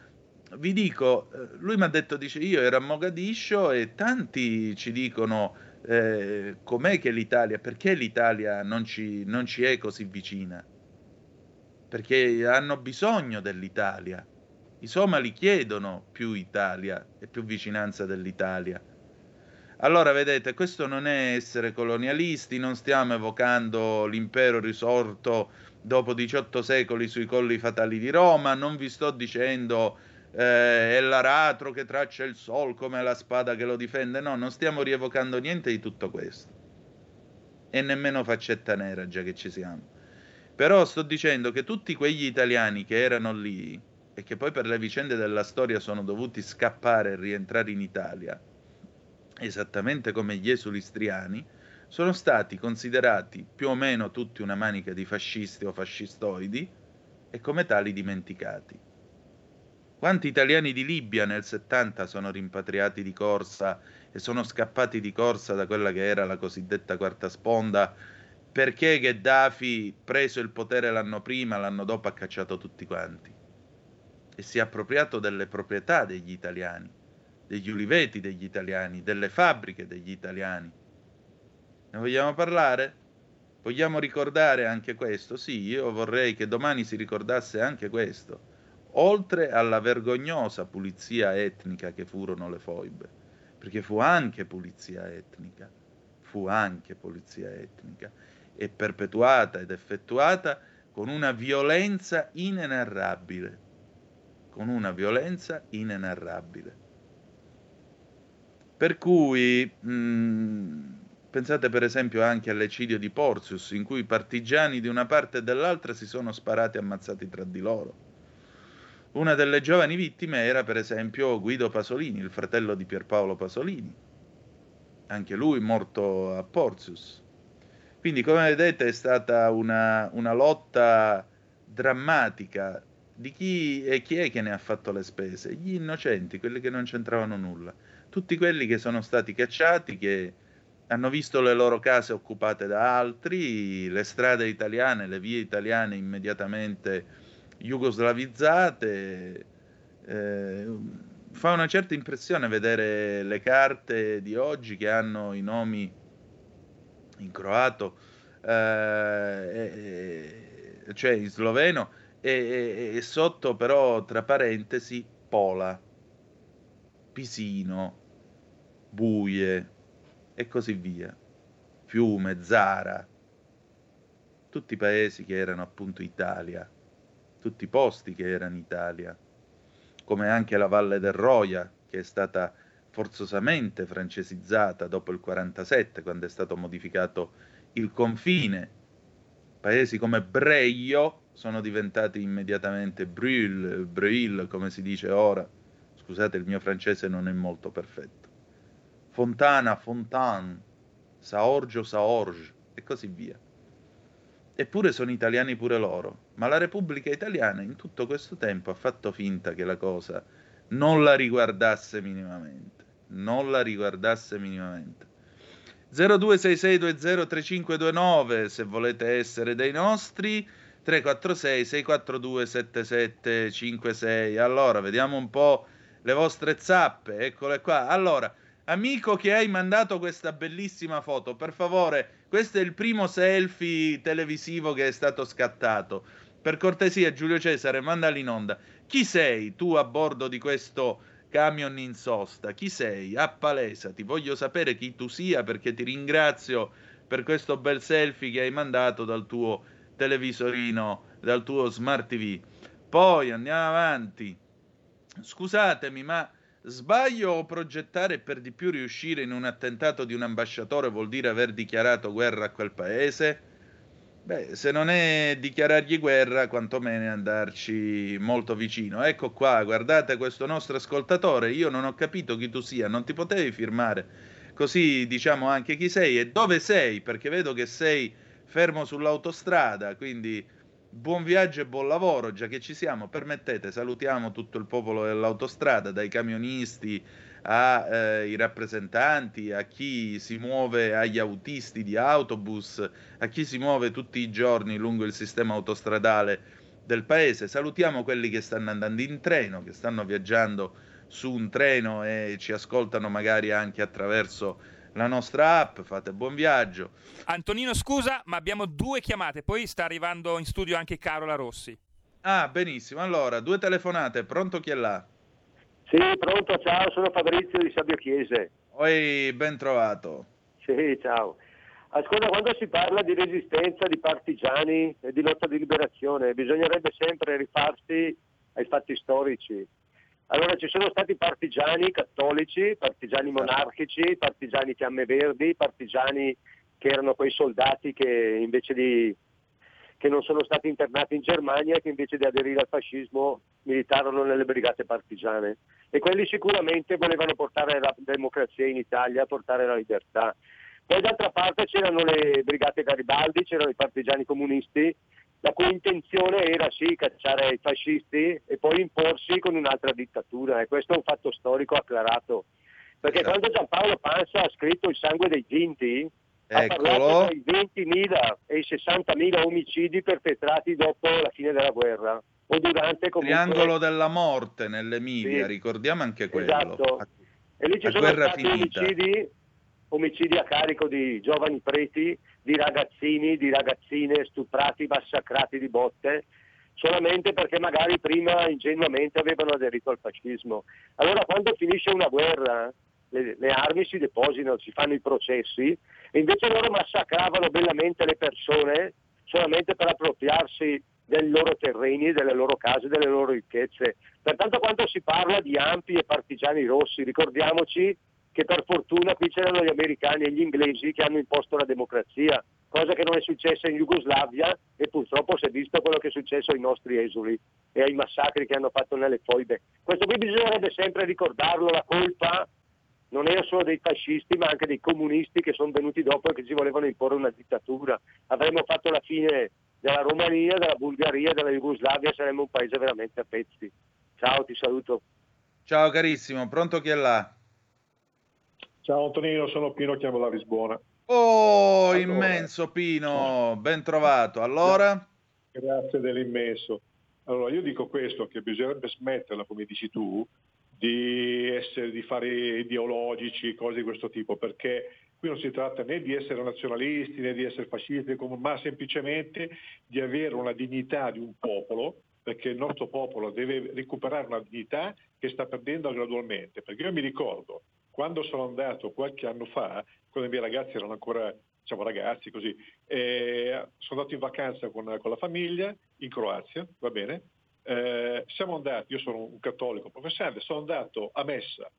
vi dico, lui mi ha detto, dice, io ero a Mogadiscio e tanti ci dicono Eh, com'è che l'Italia, perché l'Italia non ci, non ci è così vicina, perché hanno bisogno dell'Italia, i somali chiedono più Italia e più vicinanza dell'Italia. Allora vedete, questo non è essere colonialisti, non stiamo evocando l'impero risorto dopo diciotto secoli sui colli fatali di Roma, non vi sto dicendo Eh, è l'aratro che traccia il sol come la spada che lo difende, no, non stiamo rievocando niente di tutto questo, e nemmeno Faccetta Nera, già che ci siamo. Però sto dicendo che tutti quegli italiani che erano lì e che poi per le vicende della storia sono dovuti scappare e rientrare in Italia, esattamente come gli esuli istriani, sono stati considerati più o meno tutti una manica di fascisti o fascistoidi e come tali dimenticati. Quanti italiani di Libia nel settanta sono rimpatriati di corsa e sono scappati di corsa da quella che era la cosiddetta quarta sponda, perché Gheddafi, preso il potere l'anno prima, l'anno dopo ha cacciato tutti quanti e si è appropriato delle proprietà degli italiani, degli uliveti degli italiani, delle fabbriche degli italiani. Ne vogliamo parlare? Vogliamo ricordare anche questo? Sì, io vorrei che domani si ricordasse anche questo, oltre alla vergognosa pulizia etnica che furono le foibe, perché fu anche pulizia etnica, fu anche pulizia etnica, e perpetuata ed effettuata con una violenza inenarrabile, con una violenza inenarrabile. Per cui, mh, pensate per esempio anche all'eccidio di Porcius, in cui i partigiani di una parte e dell'altra si sono sparati e ammazzati tra di loro. Una delle giovani vittime era per esempio Guido Pasolini, il fratello di Pierpaolo Pasolini, anche lui morto a Porcius. Quindi, come vedete, è stata una, una lotta drammatica di chi e chi è che ne ha fatto le spese? Gli innocenti, quelli che non c'entravano nulla, tutti quelli che sono stati cacciati, che hanno visto le loro case occupate da altri, le strade italiane, le vie italiane immediatamente jugoslavizzate. Eh, fa una certa impressione vedere le carte di oggi che hanno i nomi in croato, eh, eh, cioè in sloveno, e, e, e sotto però tra parentesi Pola, Pisino, Buie e così via, Fiume, Zara, tutti paesi che erano appunto Italia, tutti i posti che erano Italia, come anche la Valle del Roia, che è stata forzosamente francesizzata dopo il quarantasette, quando è stato modificato il confine. Paesi come Breio sono diventati immediatamente Brühl, Brühl, come si dice ora. Scusate, il mio francese non è molto perfetto. Fontana, Fontan, Saorgio, Saorge, e così via. Eppure sono italiani pure loro, ma la Repubblica Italiana in tutto questo tempo ha fatto finta che la cosa non la riguardasse minimamente, non la riguardasse minimamente. zero due sei sei due zero tre cinque due nove se volete essere dei nostri, tre quattro sei sei quattro due sette sette cinque sei. Allora, vediamo un po' le vostre zappe, eccole qua. Allora, amico che hai mandato questa bellissima foto, per favore, questo è il primo selfie televisivo che è stato scattato. Per cortesia, Giulio Cesare, mandali in onda. Chi sei tu a bordo di questo camion in sosta? Chi sei? Appalesati, voglio sapere chi tu sia, perché ti ringrazio per questo bel selfie che hai mandato dal tuo televisorino, dal tuo smart tivù. Poi andiamo avanti. Scusatemi, ma sbaglio o progettare, per di più riuscire in un attentato di un ambasciatore vuol dire aver dichiarato guerra a quel paese? Beh, se non è dichiarargli guerra, quantomeno andarci molto vicino. Ecco qua, guardate questo nostro ascoltatore, io non ho capito chi tu sia, non ti potevi firmare così diciamo anche chi sei e dove sei, perché vedo che sei fermo sull'autostrada, quindi buon viaggio e buon lavoro, già che ci siamo. Permettete, salutiamo tutto il popolo dell'autostrada, dai camionisti ai eh, rappresentanti, a chi si muove, agli autisti di autobus, a chi si muove tutti i giorni lungo il sistema autostradale del paese. Salutiamo quelli che stanno andando in treno, che stanno viaggiando su un treno e ci ascoltano magari anche attraverso la nostra app. Fate buon viaggio. Antonino, scusa, ma abbiamo due chiamate, poi sta arrivando in studio anche Carola Rossi. Ah, benissimo, allora due telefonate, pronto chi è là? Sì, pronto, ciao, sono Fabrizio di Sabbio Chiese. Oi, ben trovato. Sì, ciao. Ascolta, quando si parla di resistenza, di partigiani e di lotta di liberazione, bisognerebbe sempre rifarsi ai fatti storici. Allora, ci sono stati partigiani cattolici, partigiani monarchici, partigiani fiammeverdi, partigiani che erano quei soldati che invece di che non sono stati internati in Germania e che invece di aderire al fascismo militarono nelle brigate partigiane. E quelli sicuramente volevano portare la democrazia in Italia, portare la libertà. Poi d'altra parte c'erano le brigate Garibaldi, c'erano i partigiani comunisti, la cui intenzione era sì cacciare i fascisti e poi imporsi con un'altra dittatura, e questo è un fatto storico acclarato, perché esatto. Quando Giampaolo Pansa ha scritto Il sangue dei ginti, eccolo, ha parlato tra i ventimila e i sessantamila omicidi perpetrati dopo la fine della guerra o durante comunque... Triangolo della morte nell'Emilia, sì. Ricordiamo anche quello, esatto. a... E lì ci sono stati finita. omicidi omicidi a carico di giovani preti, di ragazzini, di ragazzine stuprati, massacrati di botte, solamente perché magari prima ingenuamente avevano aderito al fascismo. Allora quando finisce una guerra le, le armi si depositano, si fanno i processi, e invece loro massacravano bellamente le persone solamente per appropriarsi dei loro terreni, delle loro case, delle loro ricchezze. Pertanto quando si parla di ampi e partigiani rossi, ricordiamoci che per fortuna qui c'erano gli americani e gli inglesi che hanno imposto la democrazia, cosa che non è successa in Jugoslavia, e purtroppo si è visto quello che è successo ai nostri esuli e ai massacri che hanno fatto nelle foibe. Questo qui bisognerebbe sempre ricordarlo, la colpa non era solo dei fascisti ma anche dei comunisti che sono venuti dopo e che ci volevano imporre una dittatura. Avremmo fatto la fine della Romania, della Bulgaria, della Jugoslavia, saremmo un paese veramente a pezzi. Ciao, ti saluto. Ciao carissimo, pronto chi è là? Ciao Antonino, sono Pino, chiamo da Lisbona. Oh, allora. Immenso Pino, ben trovato. Allora? Grazie dell'immenso. Allora, io dico questo, che bisognerebbe smetterla, come dici tu, di, essere, di fare ideologici, cose di questo tipo, perché qui non si tratta né di essere nazionalisti, né di essere fascisti, ma semplicemente di avere una dignità di un popolo, perché il nostro popolo deve recuperare una dignità che sta perdendo gradualmente. Perché io mi ricordo, quando sono andato qualche anno fa, quando i miei ragazzi erano ancora, diciamo ragazzi così, eh, sono andato in vacanza con, con la famiglia in Croazia, va bene? Eh, siamo andati, io sono un cattolico professante, sono andato a messa,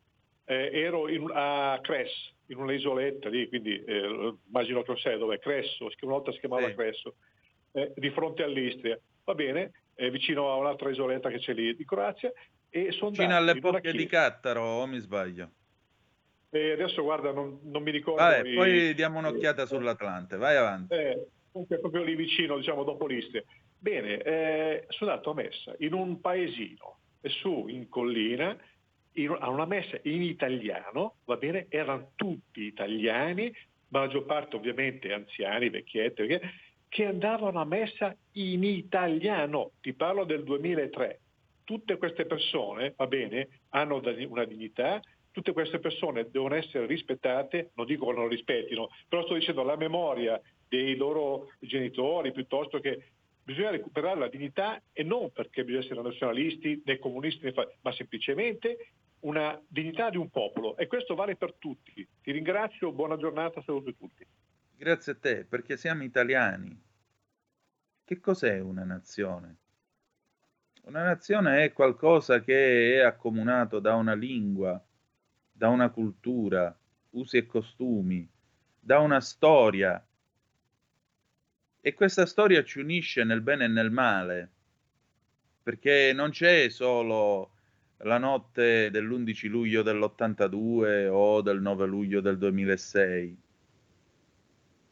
eh, ero in, a Cres, in un'isoletta lì, quindi eh, immagino che lo sai dove è, Cresso, una volta si chiamava sì. Cresso, eh, di fronte all'Istria, va bene? Eh, vicino a un'altra isoletta che c'è lì di Croazia, e sono vicino andato alle bocche di Cattaro, o mi sbaglio? E adesso guarda, non, non mi ricordo. Vabbè, i... Poi diamo un'occhiata eh, sull'Atlante, vai avanti. Eh, proprio lì vicino, diciamo dopo l'Istria. Bene, eh, sono andato a messa in un paesino su in collina, in, a una messa in italiano, va bene? Erano tutti italiani, ma la maggior parte ovviamente anziani, vecchietti, che andavano a messa in italiano. Ti parlo del duemilatré. Tutte queste persone, va bene, hanno una dignità. Tutte queste persone devono essere rispettate, non dico che non rispettino, però sto dicendo la memoria dei loro genitori, piuttosto che bisogna recuperare la dignità, e non perché bisogna essere nazionalisti, né comunisti, né fa- ma semplicemente una dignità di un popolo, e questo vale per tutti. Ti ringrazio, buona giornata, saluto a tutti. Grazie a te, perché siamo italiani. Che cos'è una nazione? Una nazione è qualcosa che è accomunato da una lingua, da una cultura, usi e costumi, da una storia. E questa storia ci unisce nel bene e nel male, perché non c'è solo la notte dell'undici luglio dell'ottantadue o del nove luglio del duemilasei.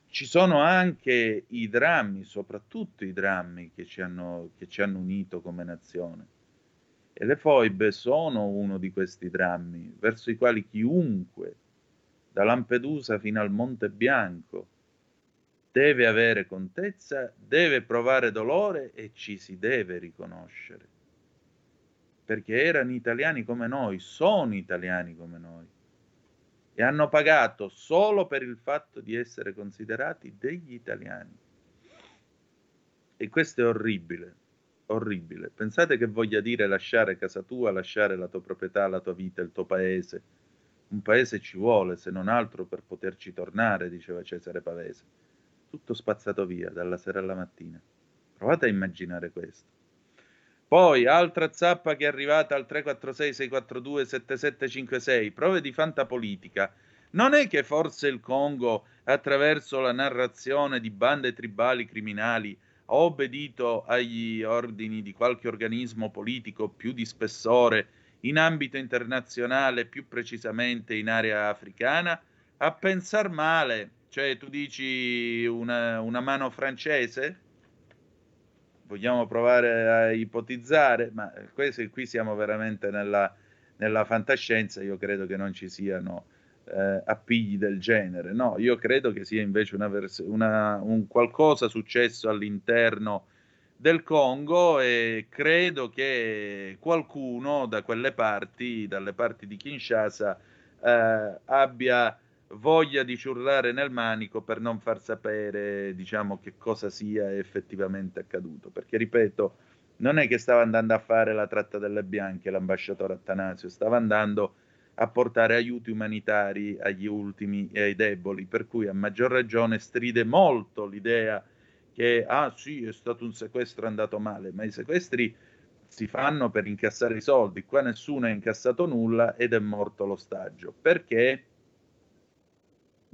Ci sono anche i drammi, soprattutto i drammi che ci hanno, che ci hanno unito come nazione. E le foibe sono uno di questi drammi, verso i quali chiunque, da Lampedusa fino al Monte Bianco, deve avere contezza, deve provare dolore e ci si deve riconoscere. Perché erano italiani come noi, sono italiani come noi. E hanno pagato solo per il fatto di essere considerati degli italiani. E questo è orribile, orribile. Pensate che voglia dire lasciare casa tua, lasciare la tua proprietà, la tua vita, il tuo paese. Un paese ci vuole, se non altro, per poterci tornare, diceva Cesare Pavese. Tutto spazzato via, dalla sera alla mattina. Provate a immaginare questo. Poi, altra zappa che è arrivata al tre quattro sei sei quattro due sette sette cinque sei, prove di fantapolitica. Non è che forse il Congo, attraverso la narrazione di bande tribali criminali, ha obbedito agli ordini di qualche organismo politico più di spessore in ambito internazionale, più precisamente in area africana? A pensar male, cioè tu dici una, una mano francese? Vogliamo provare a ipotizzare, ma questo, qui siamo veramente nella, nella fantascienza, io credo che non ci siano eh, appigli del genere, no, io credo che sia invece una vers- una, un qualcosa successo all'interno del Congo e credo che qualcuno da quelle parti, dalle parti di Kinshasa, eh, abbia voglia di ciurlare nel manico per non far sapere, diciamo, che cosa sia effettivamente accaduto, perché ripeto, non è che stava andando a fare la tratta delle bianche l'ambasciatore Attanasio, stava andando a portare aiuti umanitari agli ultimi e ai deboli, per cui a maggior ragione stride molto l'idea che ah sì, è stato un sequestro andato male, ma i sequestri si fanno per incassare i soldi, qua nessuno ha incassato nulla ed è morto l'ostaggio, perché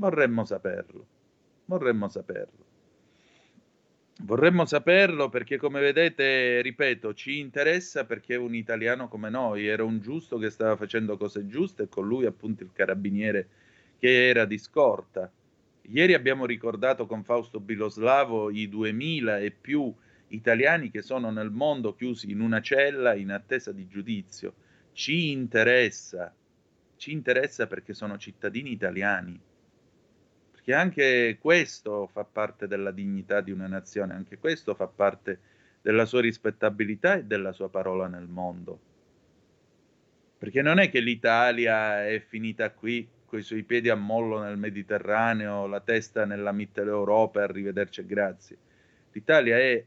Vorremmo saperlo, vorremmo saperlo, vorremmo saperlo perché, come vedete, ripeto, ci interessa perché un italiano come noi era un giusto che stava facendo cose giuste e con lui appunto il carabiniere che era di scorta. Ieri abbiamo ricordato con Fausto Biloslavo i duemila e più italiani che sono nel mondo chiusi in una cella in attesa di giudizio. Ci interessa, ci interessa perché sono cittadini italiani. Perché anche questo fa parte della dignità di una nazione, anche questo fa parte della sua rispettabilità e della sua parola nel mondo. Perché non è che l'Italia è finita qui, coi suoi piedi a mollo nel Mediterraneo, la testa nella Mitteleuropa, arrivederci e grazie. L'Italia è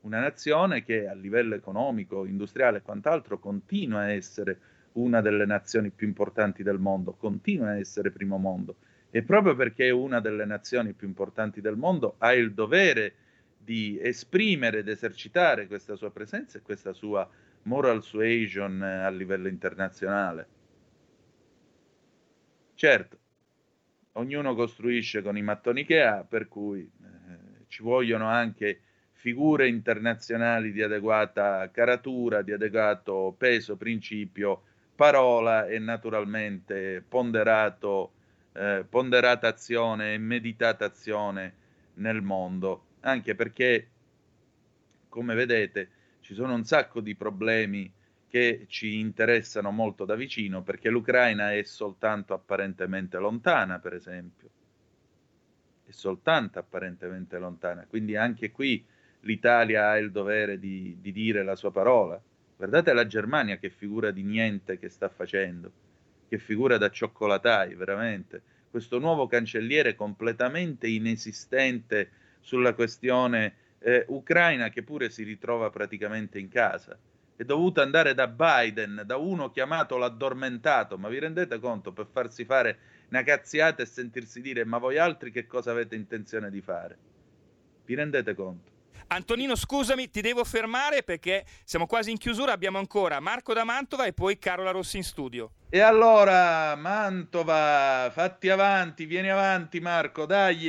una nazione che a livello economico, industriale e quant'altro continua a essere una delle nazioni più importanti del mondo, continua a essere primo mondo. E proprio perché è una delle nazioni più importanti del mondo, ha il dovere di esprimere ed esercitare questa sua presenza e questa sua moral suasion a livello internazionale. Certo, ognuno costruisce con i mattoni che ha, per cui eh, ci vogliono anche figure internazionali di adeguata caratura, di adeguato peso, principio, parola e naturalmente ponderato Eh, ponderata azione e meditata azione nel mondo, anche perché, come vedete, ci sono un sacco di problemi che ci interessano molto da vicino, perché l'Ucraina è soltanto apparentemente lontana, per esempio, è soltanto apparentemente lontana, quindi anche qui l'Italia ha il dovere di, di dire la sua parola. Guardate la Germania che figura di niente che sta facendo, che figura da cioccolatai, veramente. Questo nuovo cancelliere completamente inesistente sulla questione eh, ucraina, che pure si ritrova praticamente in casa. È dovuto andare da Biden, da uno chiamato l'addormentato, ma vi rendete conto, per farsi fare una cazziata e sentirsi dire ma voi altri che cosa avete intenzione di fare? Vi rendete conto? Antonino, scusami, ti devo fermare perché siamo quasi in chiusura, abbiamo ancora Marco da Mantova e poi Carola Rossi in studio. E allora, Mantova, fatti avanti, vieni avanti Marco, dai!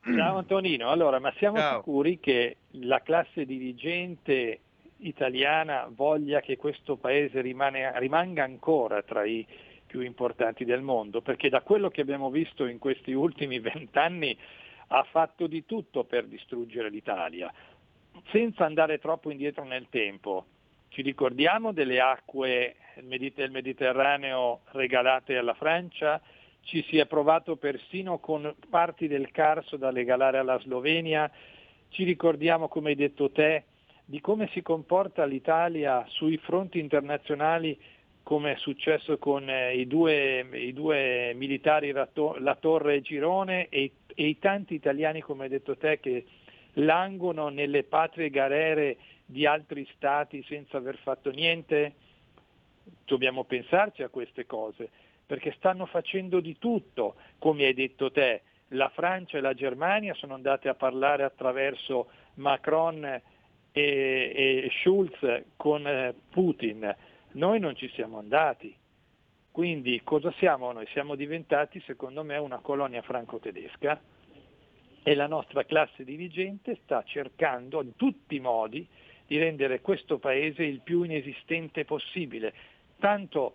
Ciao Antonino, allora, ma siamo Ciao. sicuri che la classe dirigente italiana voglia che questo paese rimane, rimanga ancora tra i più importanti del mondo, perché da quello che abbiamo visto in questi ultimi vent'anni ha fatto di tutto per distruggere l'Italia. Senza andare troppo indietro nel tempo, ci ricordiamo delle acque del Mediterraneo regalate alla Francia? Ci si è provato persino con parti del Carso da regalare alla Slovenia. Ci ricordiamo, come hai detto te, di come si comporta l'Italia sui fronti internazionali, come è successo con i due, i due militari La Torre e Girone e, e i tanti italiani, come hai detto te, che languono nelle patrie galere di altri stati senza aver fatto niente. Dobbiamo pensarci a queste cose, perché stanno facendo di tutto, come hai detto te. La Francia e la Germania sono andate a parlare attraverso Macron e, e Schulz con Putin. Noi non ci siamo andati. Quindi cosa siamo noi? Siamo diventati, secondo me, una colonia franco-tedesca, e la nostra classe dirigente sta cercando in tutti i modi di rendere questo paese il più inesistente possibile. Tanto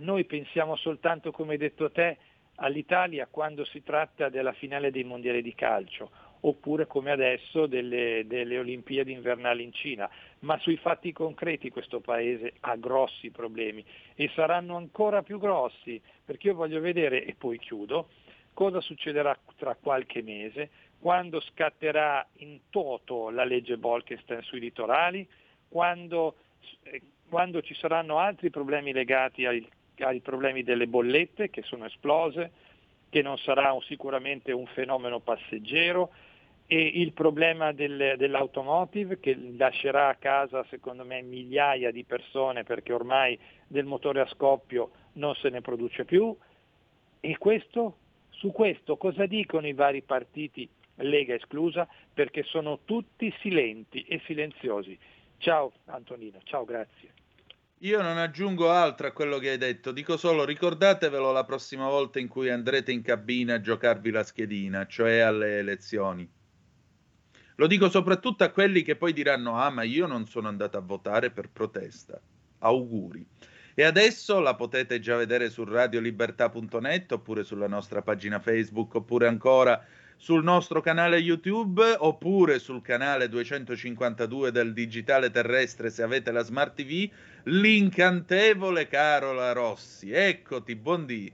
noi pensiamo soltanto, come hai detto te, all'Italia quando si tratta della finale dei mondiali di calcio, oppure come adesso delle, delle Olimpiadi invernali in Cina, ma sui fatti concreti questo paese ha grossi problemi e saranno ancora più grossi, perché io voglio vedere, e poi chiudo, cosa succederà tra qualche mese, quando scatterà in toto la legge Bolkestein sui litorali, quando, quando ci saranno altri problemi legati al ai problemi delle bollette che sono esplose, che non sarà un, sicuramente un fenomeno passeggero, e il problema del, dell'automotive che lascerà a casa, secondo me, migliaia di persone, perché ormai del motore a scoppio non se ne produce più. E questo, su questo cosa dicono i vari partiti, Lega esclusa, perché sono tutti silenti e silenziosi. Ciao Antonino, ciao, grazie. Io non aggiungo altro a quello che hai detto, dico solo ricordatevelo la prossima volta in cui andrete in cabina a giocarvi la schedina, cioè alle elezioni. Lo dico soprattutto a quelli che poi diranno: ah, ma io non sono andato a votare per protesta. Auguri. E adesso la potete già vedere su radio libertà punto net, oppure sulla nostra pagina Facebook, oppure ancora sul nostro canale YouTube, oppure sul canale duecentocinquantadue del Digitale Terrestre se avete la Smart ti vu, l'incantevole Carola Rossi. Eccoti, buon dì.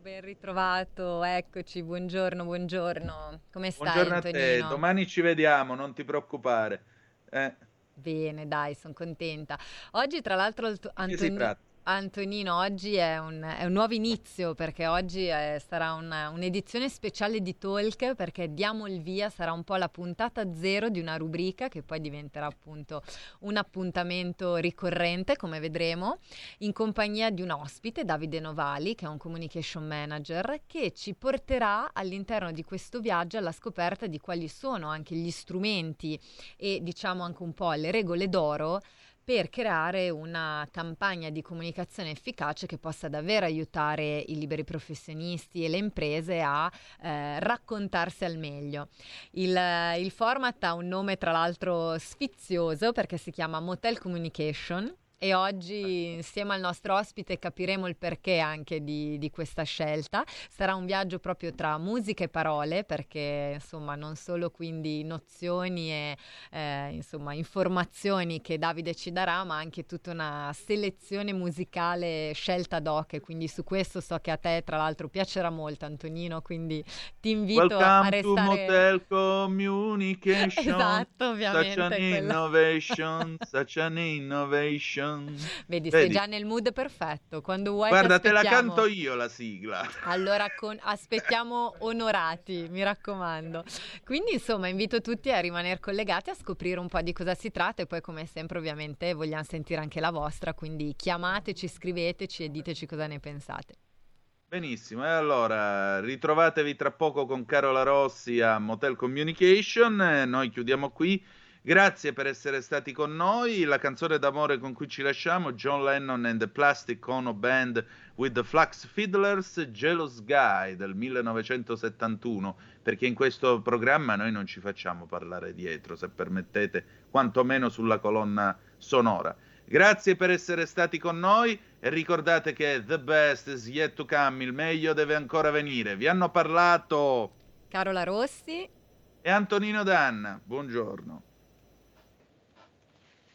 Ben ritrovato, eccoci, buongiorno, buongiorno. Come stai, buongiorno Antonino? Buongiorno a te, domani ci vediamo, non ti preoccupare. Eh. Bene, dai, sono contenta. Oggi, tra l'altro, Antonino... Antonino, oggi è un, è un nuovo inizio, perché oggi è, sarà una, un'edizione speciale di Talk, perché diamo il via, sarà un po' la puntata zero di una rubrica che poi diventerà appunto un appuntamento ricorrente, come vedremo, in compagnia di un ospite, Davide Novali, che è un communication manager, che ci porterà all'interno di questo viaggio alla scoperta di quali sono anche gli strumenti e, diciamo, anche un po' le regole d'oro per creare una campagna di comunicazione efficace che possa davvero aiutare i liberi professionisti e le imprese a eh, raccontarsi al meglio. Il, il format ha un nome, tra l'altro, sfizioso, perché si chiama Motel Communication, e oggi insieme al nostro ospite capiremo il perché anche di, di questa scelta. Sarà un viaggio proprio tra musica e parole, perché insomma non solo quindi nozioni e eh, insomma informazioni che Davide ci darà, ma anche tutta una selezione musicale scelta ad hoc, e quindi su questo so che a te, tra l'altro, piacerà molto, Antonino, quindi ti invito Welcome a restare to Motel Communication. Esatto, ovviamente. Such an innovation, such an innovation. Vedi, Vedi, sei già nel mood perfetto. Quando vuoi, guarda, te la canto io la sigla. Allora con... aspettiamo onorati, mi raccomando. Quindi insomma invito tutti a rimanere collegati, a scoprire un po' di cosa si tratta, e poi, come sempre, ovviamente vogliamo sentire anche la vostra, quindi chiamateci, scriveteci e diteci cosa ne pensate. Benissimo, e allora ritrovatevi tra poco con Carola Rossi a Motel Communication. Noi chiudiamo qui Grazie per essere stati con noi. La canzone d'amore con cui ci lasciamo, John Lennon and the Plastic Ono Band with the Flax Fiddlers, Jealous Guy del millenovecentosettantuno, perché in questo programma noi non ci facciamo parlare dietro, se permettete, quantomeno sulla colonna sonora. Grazie per essere stati con noi e ricordate che the best is yet to come, il meglio deve ancora venire. Vi hanno parlato Carola Rossi e Antonino Danna. Buongiorno.